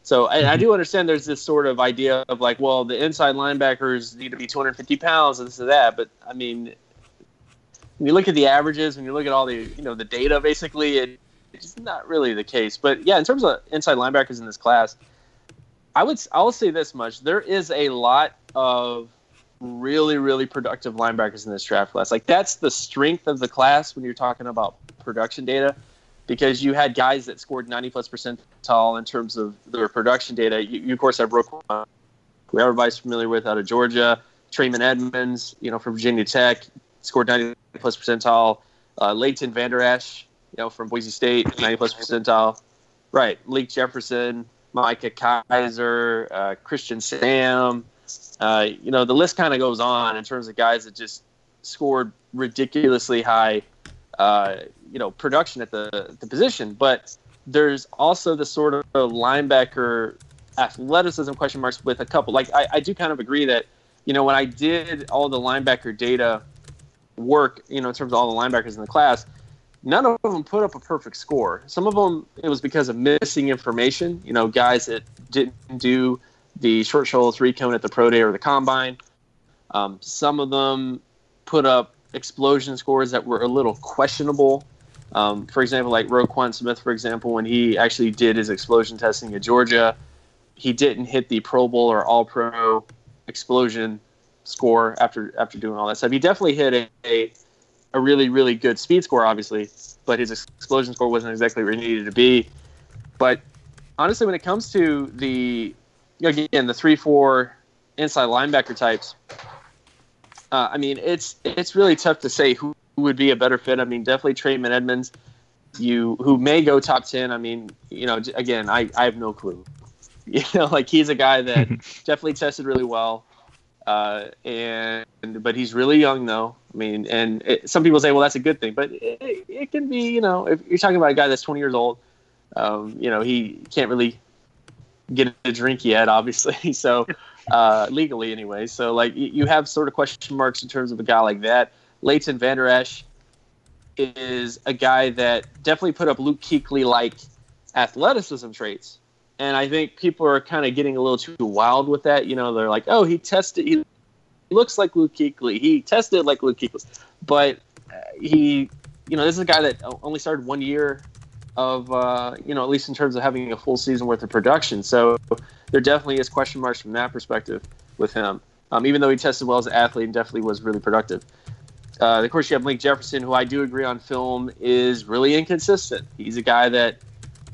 So I, I do understand there's this sort of idea of like, well, the inside linebackers need to be two hundred fifty pounds and this and that. But, I mean, when you look at the averages, when you look at all the, you know, the data, basically, it, it's not really the case. But, yeah, in terms of inside linebackers in this class, I would I'll say this much. There is a lot of really, really productive linebackers in this draft class. Like, that's the strength of the class when you're talking about production data, because you had guys that scored ninety plus percentile in terms of their production data. You, you of course, have Roquan, who everybody's familiar with out of Georgia. Trayman Edmonds, you know, from Virginia Tech, scored ninety plus percentile. Uh, Leighton Vander Esch, you know, from Boise State, ninety plus percentile. Right. Malik Jefferson, Micah Kaiser, uh, Christian Sam. Uh, you know, the list kind of goes on in terms of guys that just scored ridiculously high Uh, you know, production at the the position. But there's also the sort of linebacker athleticism question marks with a couple. Like, I, I do kind of agree that, you know, when I did all the linebacker data work, you know, in terms of all the linebackers in the class, none of them put up a perfect score. Some of them, it was because of missing information, you know, guys that didn't do the short shoulder three cone at the pro day or the combine. Um, some of them put up explosion scores that were a little questionable. Um, for example, like Roquan Smith, for example, when he actually did his explosion testing at Georgia, he didn't hit the Pro Bowl or All-Pro explosion score after after doing all that stuff. He definitely hit a, a, a really, really good speed score, obviously, but his explosion score wasn't exactly where it needed to be. But honestly, when it comes to the, again, the three four inside linebacker types, Uh, I mean, it's it's really tough to say who, who would be a better fit. I mean, definitely Trayman Edmonds, you who may go top ten. I mean, you know, again, I, I have no clue. You know, like, he's a guy that definitely tested really well, uh, and but he's really young though. I mean, and it, some people say, well, that's a good thing, but it, it can be, you know, if you're talking about a guy that's twenty years old, um, you know, he can't really get a drink yet, obviously. So uh, legally anyway. So like you have sort of question marks in terms of a guy like that. Leighton Vander Esch is a guy that definitely put up Luke Kuechly-like athleticism traits. And I think people are kind of getting a little too wild with that. You know, they're like, oh, he tested, he looks like Luke Kuechly. He tested like Luke Kuechly. But he, you know, this is a guy that only started one year of, uh, you know, at least in terms of having a full season worth of production. So there definitely is question marks from that perspective with him. Um, even though he tested well as an athlete and definitely was really productive. Uh, of course, you have Malik Jefferson, who I do agree on film is really inconsistent. He's a guy that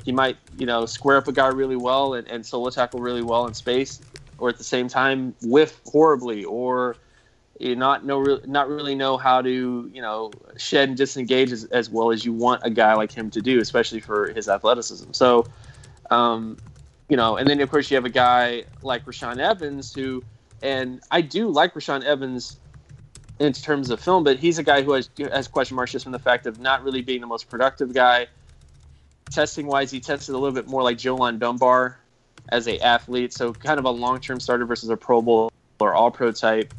he might, you know, square up a guy really well and, and solo tackle really well in space, or at the same time whiff horribly, or you not know, not really know how to, you know, shed and disengage as, as well as you want a guy like him to do, especially for his athleticism. So, um, you know, and then of course you have a guy like Rashawn Evans, who, and I do like Rashawn Evans in terms of film, but he's a guy who has, has question marks just from the fact of not really being the most productive guy. Testing-wise, he tested a little bit more like Jolon Dunbar as a athlete, so kind of a long-term starter versus a Pro Bowl or All-Pro type.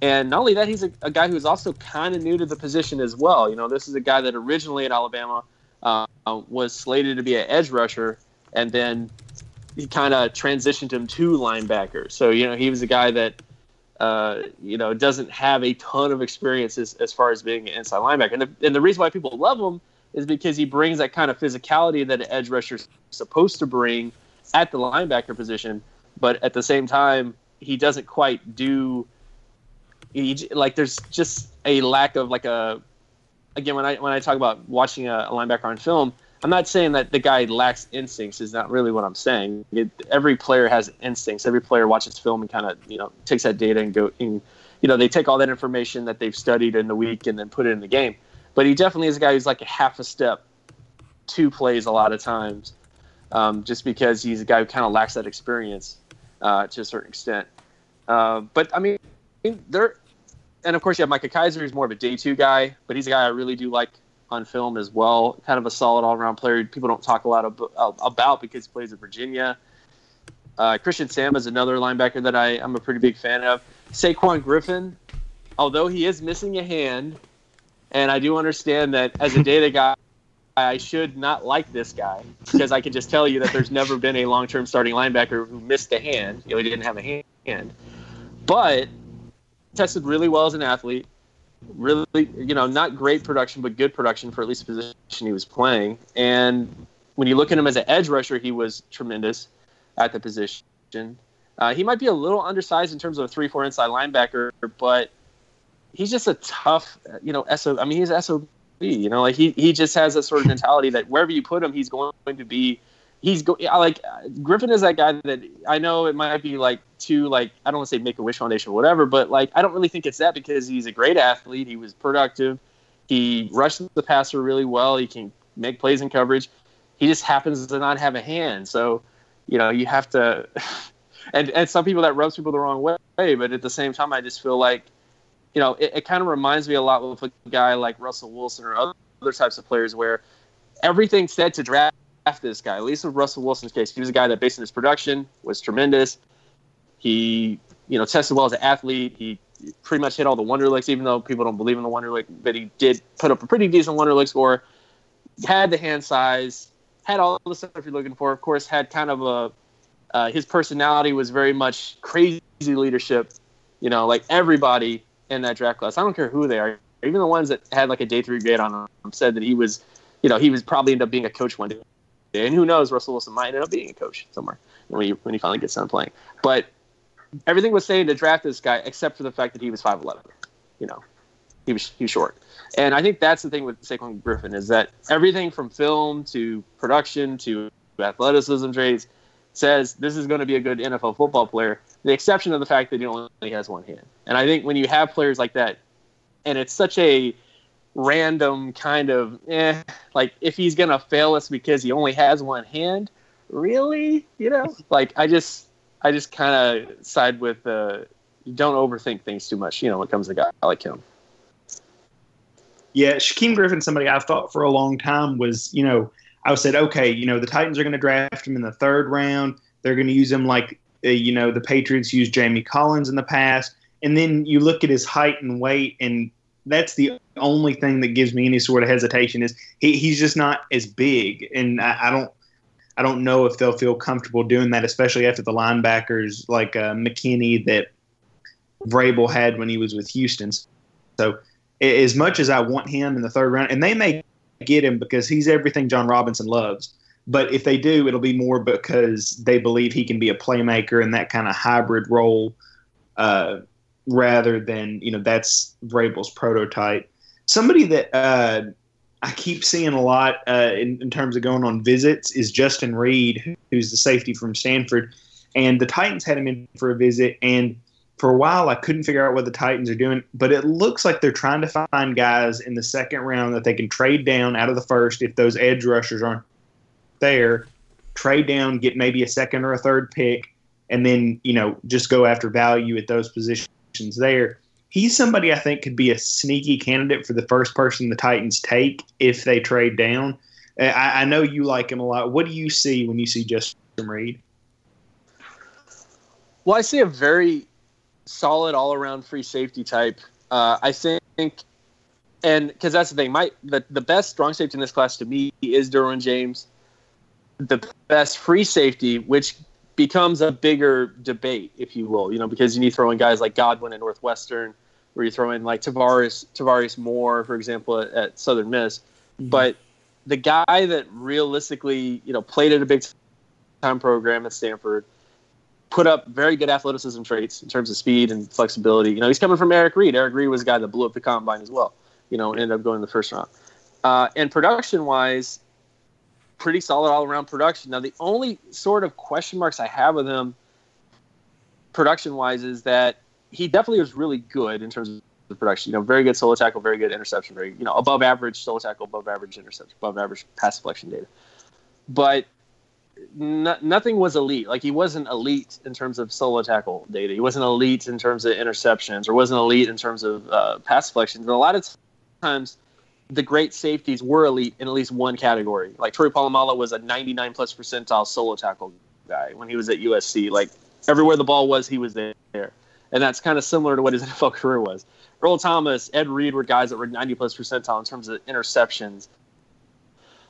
And not only that, he's a, a guy who's also kind of new to the position as well. You know, this is a guy that originally at Alabama uh, was slated to be an edge rusher, and then he kind of transitioned him to linebacker. So, you know, he was a guy that Uh, you know, doesn't have a ton of experience as, as far as being an inside linebacker. And the, and the reason why people love him is because he brings that kind of physicality that an edge rusher is supposed to bring at the linebacker position. But at the same time, he doesn't quite do he, like there's just a lack of like a again, when I when I talk about watching a, a linebacker on film, I'm not saying that the guy lacks instincts is not really what I'm saying. It, every player has instincts. Every player watches film and kind of, you know, takes that data and go and, you know, they take all that information that they've studied in the week and then put it in the game. But he definitely is a guy who's like a half a step two plays a lot of times um, just because he's a guy who kind of lacks that experience uh, to a certain extent. Uh, but, I mean, there, and, of course, you have Micah Kiser, who's more of a day two guy, but he's a guy I really do like on film as well, kind of a solid all-around player people don't talk a lot ab- about because he plays at Virginia. Uh, Christian Sam is another linebacker that I, I'm a pretty big fan of. Saquon Griffin, although he is missing a hand, and I do understand that as a data guy, I should not like this guy because I can just tell you that there's never been a long-term starting linebacker who missed a hand. You know, he didn't have a hand. But tested really well as an athlete. Really, you know, not great production, but good production for at least the position he was playing. And when you look at him as an edge rusher, he was tremendous at the position. Uh, he might be a little undersized in terms of a three four inside linebacker, but he's just a tough, you know, S O B. I mean, he's S O B, you know, like he, he just has that sort of mentality that wherever you put him, he's going to be. He's go- I like Griffin is that guy that I know it might be like too like I don't want to say Make-A-Wish Foundation or whatever, but like I don't really think it's that because he's a great athlete. He was productive. He rushed the passer really well. He can make plays in coverage. He just happens to not have a hand. So, you know, you have to and, and some people that rubs people the wrong way, but at the same time I just feel like, you know, it, it kind of reminds me a lot of a guy like Russell Wilson or other, other types of players where everything's said to draft after this guy, at least with Russell Wilson's case. He was a guy that, based on his production, was tremendous. He, you know, tested well as an athlete. He pretty much hit all the Wonderlicks, even though people don't believe in the Wonderlick, but he did put up a pretty decent Wonderlick score, had the hand size, had all the stuff you're looking for. Of course, had kind of a uh, – his personality was very much crazy leadership, you know, like everybody in that draft class. I don't care who they are. Even the ones that had like a day three grade on them said that he was, you know, he was probably end up being a coach one day. And who knows, Russell Wilson might end up being a coach somewhere when he, when he finally gets done playing. But everything was saying to draft this guy except for the fact that he was five eleven. You know, he was, he was short. And I think that's the thing with Saquon Griffin is that everything from film to production to athleticism trades says this is going to be a good N F L football player, the exception of the fact that he only has one hand. And I think when you have players like that, and it's such a random kind of eh, like if he's gonna fail us because he only has one hand, really, you know, like I just I just kind of side with uh you don't overthink things too much, you know, when it comes to a guy like him. Yeah, Shaquem Griffin, somebody I've thought for a long time was, you know, I said, okay, you know, the Titans are going to draft him in the third round. They're going to use him like, uh, you know, the Patriots used Jamie Collins in the past. And then you look at his height and weight, and that's the only thing that gives me any sort of hesitation is he, he's just not as big. And I, I don't I don't know if they'll feel comfortable doing that, especially after the linebackers like uh, McKinney that Vrabel had when he was with Houston. So as much as I want him in the third round, and they may get him because he's everything John Robinson loves, but if they do, it'll be more because they believe he can be a playmaker in that kind of hybrid role uh, rather than, you know, that's Vrabel's prototype. Somebody that uh, I keep seeing a lot uh, in, in terms of going on visits is Justin Reed, who's the safety from Stanford. And the Titans had him in for a visit, and for a while I couldn't figure out what the Titans are doing, but it looks like they're trying to find guys in the second round that they can trade down out of the first if those edge rushers aren't there, trade down, get maybe a second or a third pick, and then, you know, just go after value at those positions there. He's somebody I think could be a sneaky candidate for the first person the Titans take if they trade down. I, I know you like him a lot. What do you see when you see Justin Reed? Well, I see a very solid all-around free safety type. Uh, I think, and because that's the thing, my the, the best strong safety in this class to me is Derwin James. The best free safety, which becomes a bigger debate, if you will, you know, because you need to throw in guys like Godwin at Northwestern, where you throw in like Tavares, Tavares Moore, for example, at, at Southern Miss. Mm-hmm. But the guy that realistically, you know, played at a big time program at Stanford, put up very good athleticism traits in terms of speed and flexibility. You know, he's coming from Eric Reed. Eric Reed was a guy that blew up the combine as well, you know, ended up going in the first round. Uh, and production-wise, pretty solid all-around production. Now, the only sort of question marks I have with him production-wise is that he definitely was really good in terms of the production. You know, very good solo tackle, very good interception, very, you know, above average solo tackle, above average interception, above average pass deflection data. But No, nothing was elite. Like, he wasn't elite in terms of solo tackle data. He wasn't elite in terms of interceptions, or wasn't elite in terms of uh, pass deflections. And a lot of times, the great safeties were elite in at least one category. Like, Troy Polamalu was a ninety-nine plus percentile solo tackle guy when he was at U S C. Like, everywhere the ball was, he was there. And that's kind of similar to what his N F L career was. Earl Thomas, Ed Reed were guys that were ninety plus percentile in terms of interceptions,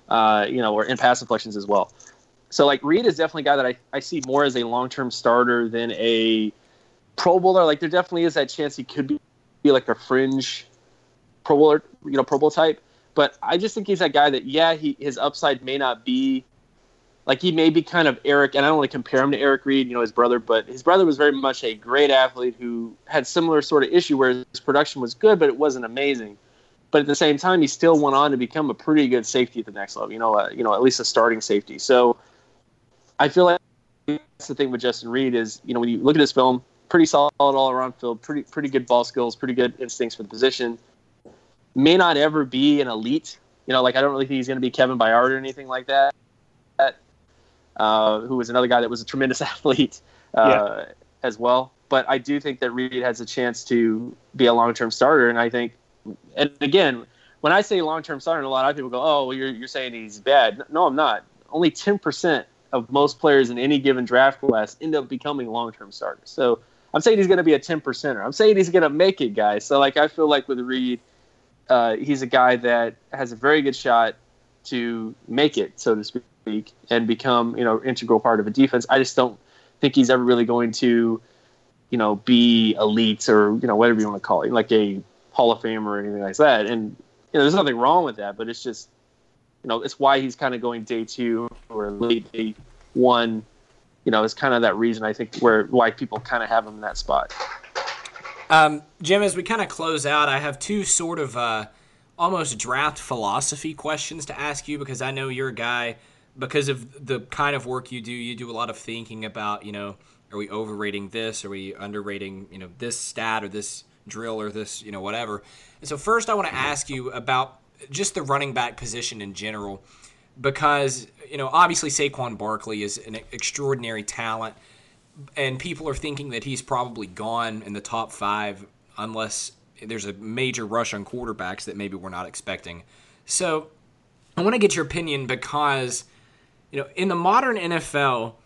uh, you know, or in pass deflections as well. So, like, Reed is definitely a guy that I, I see more as a long-term starter than a Pro Bowler. Like, there definitely is that chance he could be, be like, a fringe Pro Bowler, you know, Pro Bowl type. But I just think he's that guy that, yeah, he, his upside may not be – like, he may be kind of Eric – and I don't want to compare him to Eric Reed, you know, his brother. But his brother was very much a great athlete who had similar sort of issue where his production was good, but it wasn't amazing. But at the same time, he still went on to become a pretty good safety at the next level, you know, uh, you know, at least a starting safety. So – I feel like that's the thing with Justin Reed is, you know, when you look at his film, pretty solid all-around field, pretty pretty good ball skills, pretty good instincts for the position. May not ever be an elite. You know, like, I don't really think he's going to be Kevin Byard or anything like that, uh, who was another guy that was a tremendous athlete uh, yeah. as well. But I do think that Reed has a chance to be a long-term starter, and I think, and again, when I say long-term starter, a lot of people go, oh, well, you're, you're saying he's bad. No, I'm not. Only ten percent of most players in any given draft class end up becoming long-term starters. So I'm saying he's going to be a ten percenter. I'm saying he's going to make it, guys. So, like, I feel like with Reed, uh, he's a guy that has a very good shot to make it, so to speak, and become, you know, integral part of a defense. I just don't think he's ever really going to, you know, be elite or, you know, whatever you want to call it, like a Hall of Famer or anything like that. And, you know, there's nothing wrong with that, but it's just, you know, it's why he's kind of going day two or late day one. You know, it's kind of that reason, I think, where why people kind of have him in that spot. Um, Jim, as we kind of close out, I have two sort of uh, almost draft philosophy questions to ask you, because I know you're a guy, because of the kind of work you do, you do a lot of thinking about, you know, are we overrating this? Are we underrating, you know, this stat or this drill or this, you know, whatever. And so first I want to ask you about just the running back position in general, because, you know, obviously Saquon Barkley is an extraordinary talent, and people are thinking that he's probably gone in the top five unless there's a major rush on quarterbacks that maybe we're not expecting. So I want to get your opinion because, you know, in the modern N F L,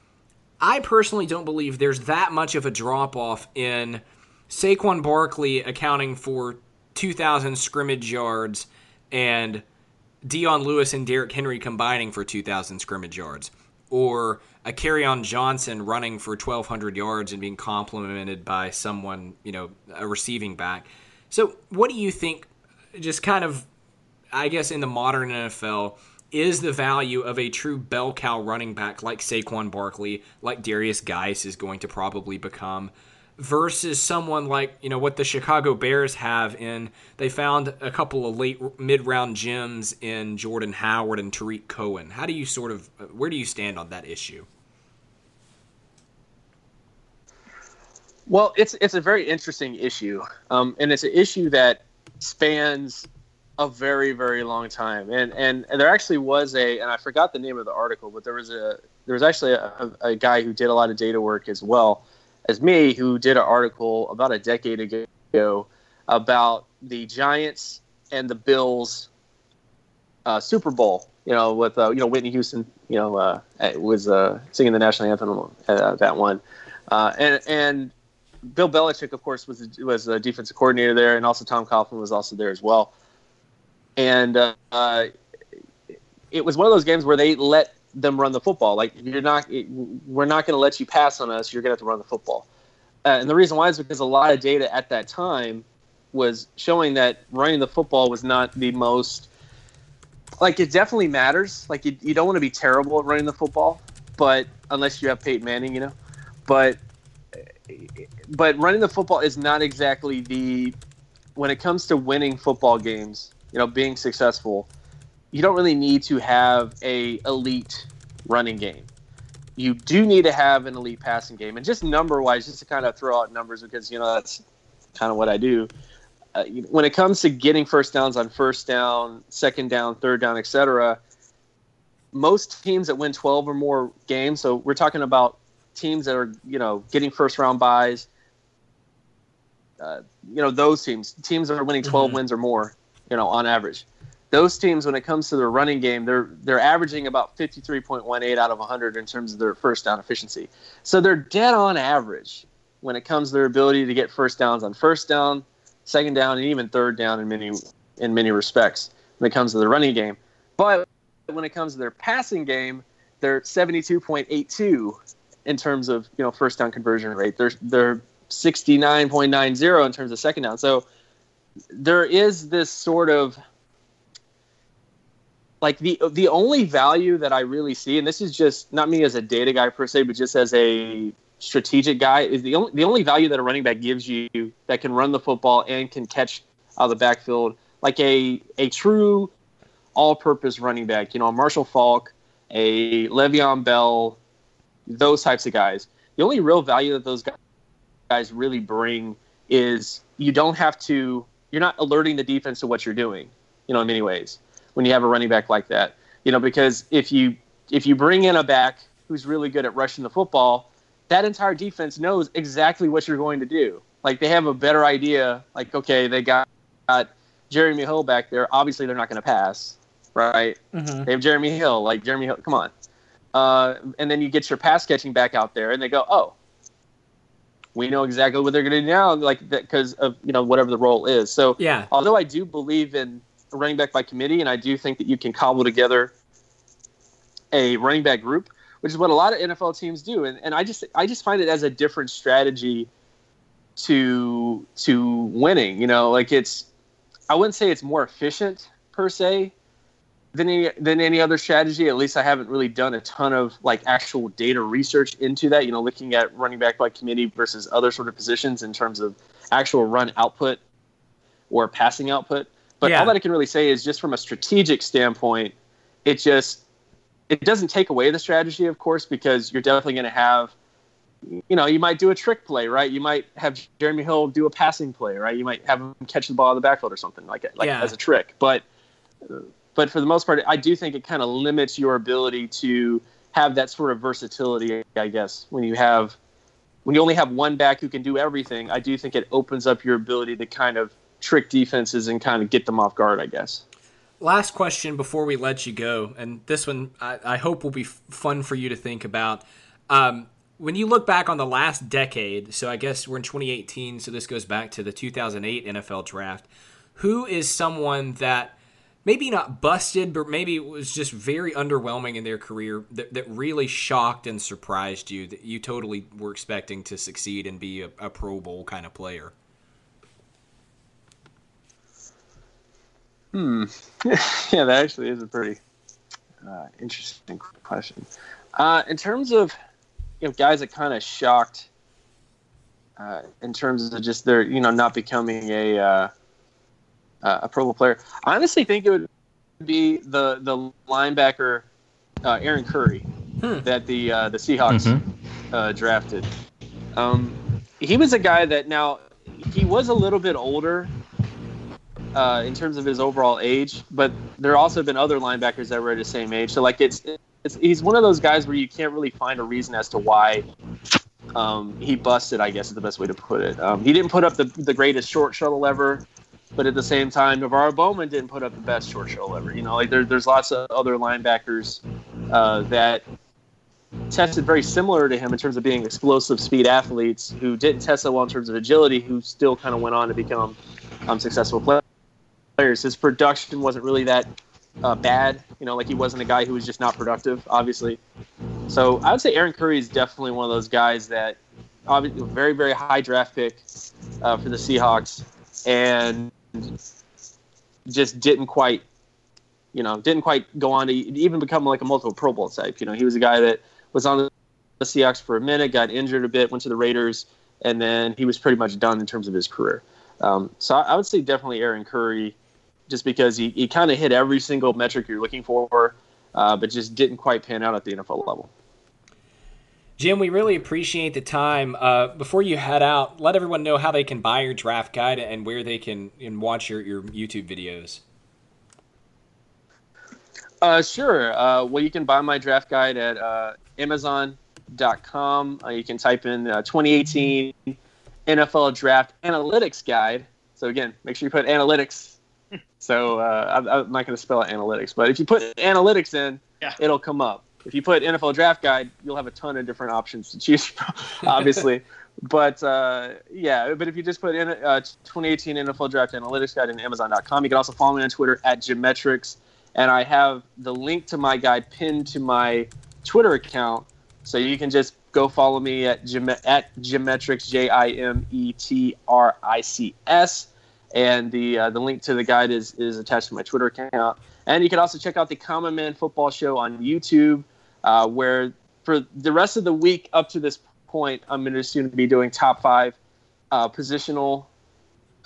I personally don't believe there's that much of a drop-off in Saquon Barkley accounting for two thousand scrimmage yards and Dion Lewis and Derrick Henry combining for two thousand scrimmage yards, or a Kerryon Johnson running for twelve hundred yards and being complimented by someone, you know, a receiving back. So what do you think, just kind of, I guess, in the modern N F L, is the value of a true bell cow running back like Saquon Barkley, like Darius Geis is going to probably become, versus someone like, you know, what the Chicago Bears have in, they found a couple of late mid-round gems in Jordan Howard and Tariq Cohen. How do you sort of, where do you stand on that issue? Well, it's it's a very interesting issue, um, and it's an issue that spans a very, very long time. And, and and there actually was a, and I forgot the name of the article, but there was a there was actually a, a guy who did a lot of data work as well as me, who did an article about a decade ago about the Giants and the Bills uh, Super Bowl, you know, with, uh, you know, Whitney Houston, you know, uh, was uh, singing the national anthem, uh, that one. Uh, and, and Bill Belichick, of course, was, was the defensive coordinator there, and also Tom Coughlin was also there as well. And uh, it was one of those games where they let them run the football. Like, you're not, it, we're not going to let you pass on us. You're going to have to run the football. Uh, and the reason why is because a lot of data at that time was showing that running the football was not the most, like, it definitely matters. Like, you, you don't want to be terrible at running the football, but unless you have Peyton Manning, you know, but, but running the football is not exactly the, when it comes to winning football games, you know, being successful, you don't really need to have a elite running game. You do need to have an elite passing game. And just number-wise, just to kind of throw out numbers, because, you know, that's kind of what I do. Uh, when it comes to getting first downs on first down, second down, third down, et cetera, most teams that win twelve or more games, so we're talking about teams that are, you know, getting first-round buys, uh, you know, those teams, teams that are winning twelve mm-hmm. wins or more, you know, on average. Those teams, when it comes to their running game, they're they're averaging about fifty-three point one eight out of one hundred in terms of their first down efficiency. So they're dead on average when it comes to their ability to get first downs on first down, second down, and even third down in many in many respects when it comes to the running game. But when it comes to their passing game, they're seventy-two point eight two in terms of, you know, first down conversion rate. They're they're sixty-nine point nine zero in terms of second down. So there is this sort of, like, the the only value that I really see, and this is just not me as a data guy per se, but just as a strategic guy, is the only the only value that a running back gives you that can run the football and can catch out of the backfield, like a a true all-purpose running back, you know, a Marshall Faulk, a Le'Veon Bell, those types of guys. The only real value that those guys really bring is you don't have to, you're not alerting the defense to what you're doing, you know, in many ways, when you have a running back like that, you know, because if you if you bring in a back who's really good at rushing the football, that entire defense knows exactly what you're going to do. Like, they have a better idea. Like, okay, they got, got Jeremy Hill back there. Obviously, they're not going to pass, right? Mm-hmm. They have Jeremy Hill. Like, Jeremy Hill, come on. Uh, and then you get your pass catching back out there, and they go, oh, we know exactly what they're going to do now, like, because of, you know, whatever the role is. So, yeah. Although I do believe in running back by committee, and I do think that you can cobble together a running back group, which is what a lot of N F L teams do. And and I just I just find it as a different strategy to to winning. You know, like, it's, I wouldn't say it's more efficient per se than any, than any other strategy. At least I haven't really done a ton of, like, actual data research into that. You know, looking at running back by committee versus other sort of positions in terms of actual run output or passing output. But yeah. All that I can really say is just from a strategic standpoint, it just it doesn't take away the strategy, of course, because you're definitely going to have, you know, you might do a trick play, right? You might have Jeremy Hill do a passing play, right? You might have him catch the ball in the backfield or something like that, like yeah. as a trick. But but for the most part, I do think it kind of limits your ability to have that sort of versatility, I guess, when you have when you only have one back who can do everything. I do think it opens up your ability to kind of trick defenses and kind of get them off guard, I guess. Last question before we let you go, and this one I, I hope will be f- fun for you to think about. Um, when you look back on the last decade, so I guess we're in twenty eighteen, so this goes back to the two thousand eight N F L draft, who is someone that maybe not busted, but maybe was just very underwhelming in their career that, that really shocked and surprised you, that you totally were expecting to succeed and be a, a Pro Bowl kind of player? Hmm. Yeah, that actually is a pretty uh, interesting question. Uh, in terms of, you know, guys that kind of shocked uh, in terms of just their, you know, not becoming a uh, a Pro Bowl player. I honestly think it would be the the linebacker uh, Aaron Curry hmm. that the uh, the Seahawks mm-hmm. uh, drafted. Um, he was a guy that now he was a little bit older uh, in terms of his overall age, but there also have been other linebackers that were at the same age. So like it's. It's, he's one of those guys where you can't really find a reason as to why um, he busted, I guess is the best way to put it. Um, he didn't put up the, the greatest short shuttle ever, but at the same time, Navarro Bowman didn't put up the best short shuttle ever. You know, like there, there's lots of other linebackers uh, that tested very similar to him in terms of being explosive speed athletes who didn't test so well in terms of agility, who still kind of went on to become um, successful players. His production wasn't really that Uh, bad, you know, like he wasn't a guy who was just not productive, obviously. So I would say Aaron Curry is definitely one of those guys that, obviously, very, very high draft pick uh, for the Seahawks, and just didn't quite, you know, didn't quite go on to even become like a multiple Pro Bowl type. You know, he was a guy that was on the Seahawks for a minute, got injured a bit, went to the Raiders, and then he was pretty much done in terms of his career. Um, so I, I would say definitely Aaron Curry, just because he, he kind of hit every single metric you're looking for, uh, but just didn't quite pan out at the N F L level. Jim, we really appreciate the time. Uh, before you head out, let everyone know how they can buy your draft guide and where they can and watch your, your YouTube videos. Uh, sure. Uh, well, you can buy my draft guide at uh, amazon dot com. Uh, you can type in uh, twenty eighteen N F L Draft Analytics Guide. So, again, make sure you put analytics. So uh, I, I'm not going to spell out analytics, but if you put analytics in, yeah. it'll come up. If you put N F L Draft Guide, you'll have a ton of different options to choose from, obviously. but, uh, yeah, but if you just put in uh, twenty eighteen N F L Draft Analytics Guide in amazon dot com, you can also follow me on Twitter at Gemetrics. And I have the link to my guide pinned to my Twitter account. So you can just go follow me at, Gem- at Gemetrics, J I M E T R I C S. And the uh, the link to the guide is, is attached to my Twitter account. And you can also check out the Common Man Football Show on YouTube, uh, where for the rest of the week up to this point, I'm going to soon be doing top five uh, positional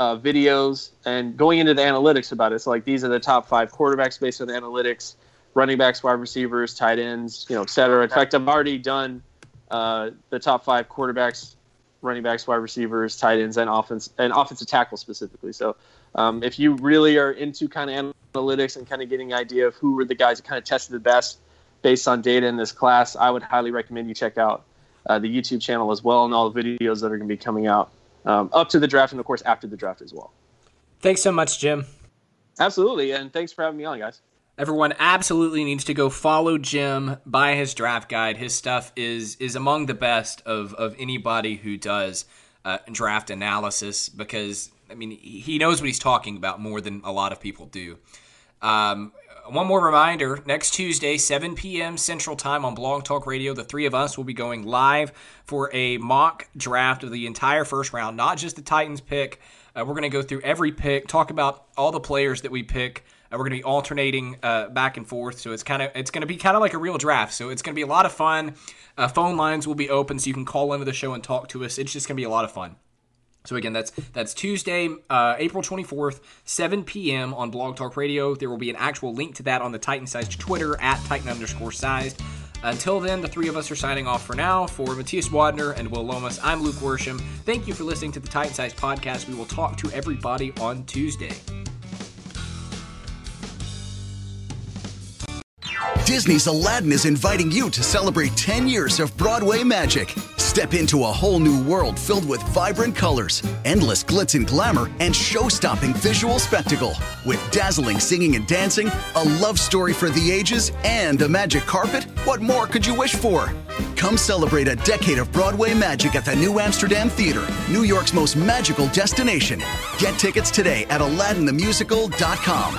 uh, videos and going into the analytics about it. So, like, these are the top five quarterbacks based on the analytics, running backs, wide receivers, tight ends, you know, et cetera. In fact, I've already done uh, the top five quarterbacks, running backs, wide receivers, tight ends, and offense and offensive tackle specifically. So um, if you really are into kind of analytics and kind of getting an idea of who were the guys that kind of tested the best based on data in this class, I would highly recommend you check out uh, the YouTube channel as well and all the videos that are going to be coming out um, up to the draft and, of course, after the draft as well. Thanks so much, Jim. Absolutely, and thanks for having me on, guys. Everyone absolutely needs to go follow Jim, buy his draft guide. His stuff is is among the best of, of anybody who does uh, draft analysis because, I mean, he knows what he's talking about more than a lot of people do. Um, one more reminder, next Tuesday, seven p.m. Central Time on Blog Talk Radio, the three of us will be going live for a mock draft of the entire first round, not just the Titans pick. Uh, we're going to go through every pick, talk about all the players that we pick. Uh, we're going to be alternating uh, back and forth, so it's kind of it's going to be kind of like a real draft. So it's going to be a lot of fun. Uh, phone lines will be open, so you can call into the show and talk to us. It's just going to be a lot of fun. So again, that's that's Tuesday, uh, April twenty-fourth, seven p.m. on Blog Talk Radio. There will be an actual link to that on the Titan Size Twitter at Titan underscore sized. Until then, the three of us are signing off for now. For Matthias Wadner and Will Lomas, I'm Luke Worsham. Thank you for listening to the Titan Size Podcast. We will talk to everybody on Tuesday. Disney's Aladdin is inviting you to celebrate ten years of Broadway magic. Step into a whole new world filled with vibrant colors, endless glitz and glamour, and show-stopping visual spectacle. With dazzling singing and dancing, a love story for the ages, and a magic carpet, what more could you wish for? Come celebrate a decade of Broadway magic at the New Amsterdam Theater, New York's most magical destination. Get tickets today at aladdin the musical dot com.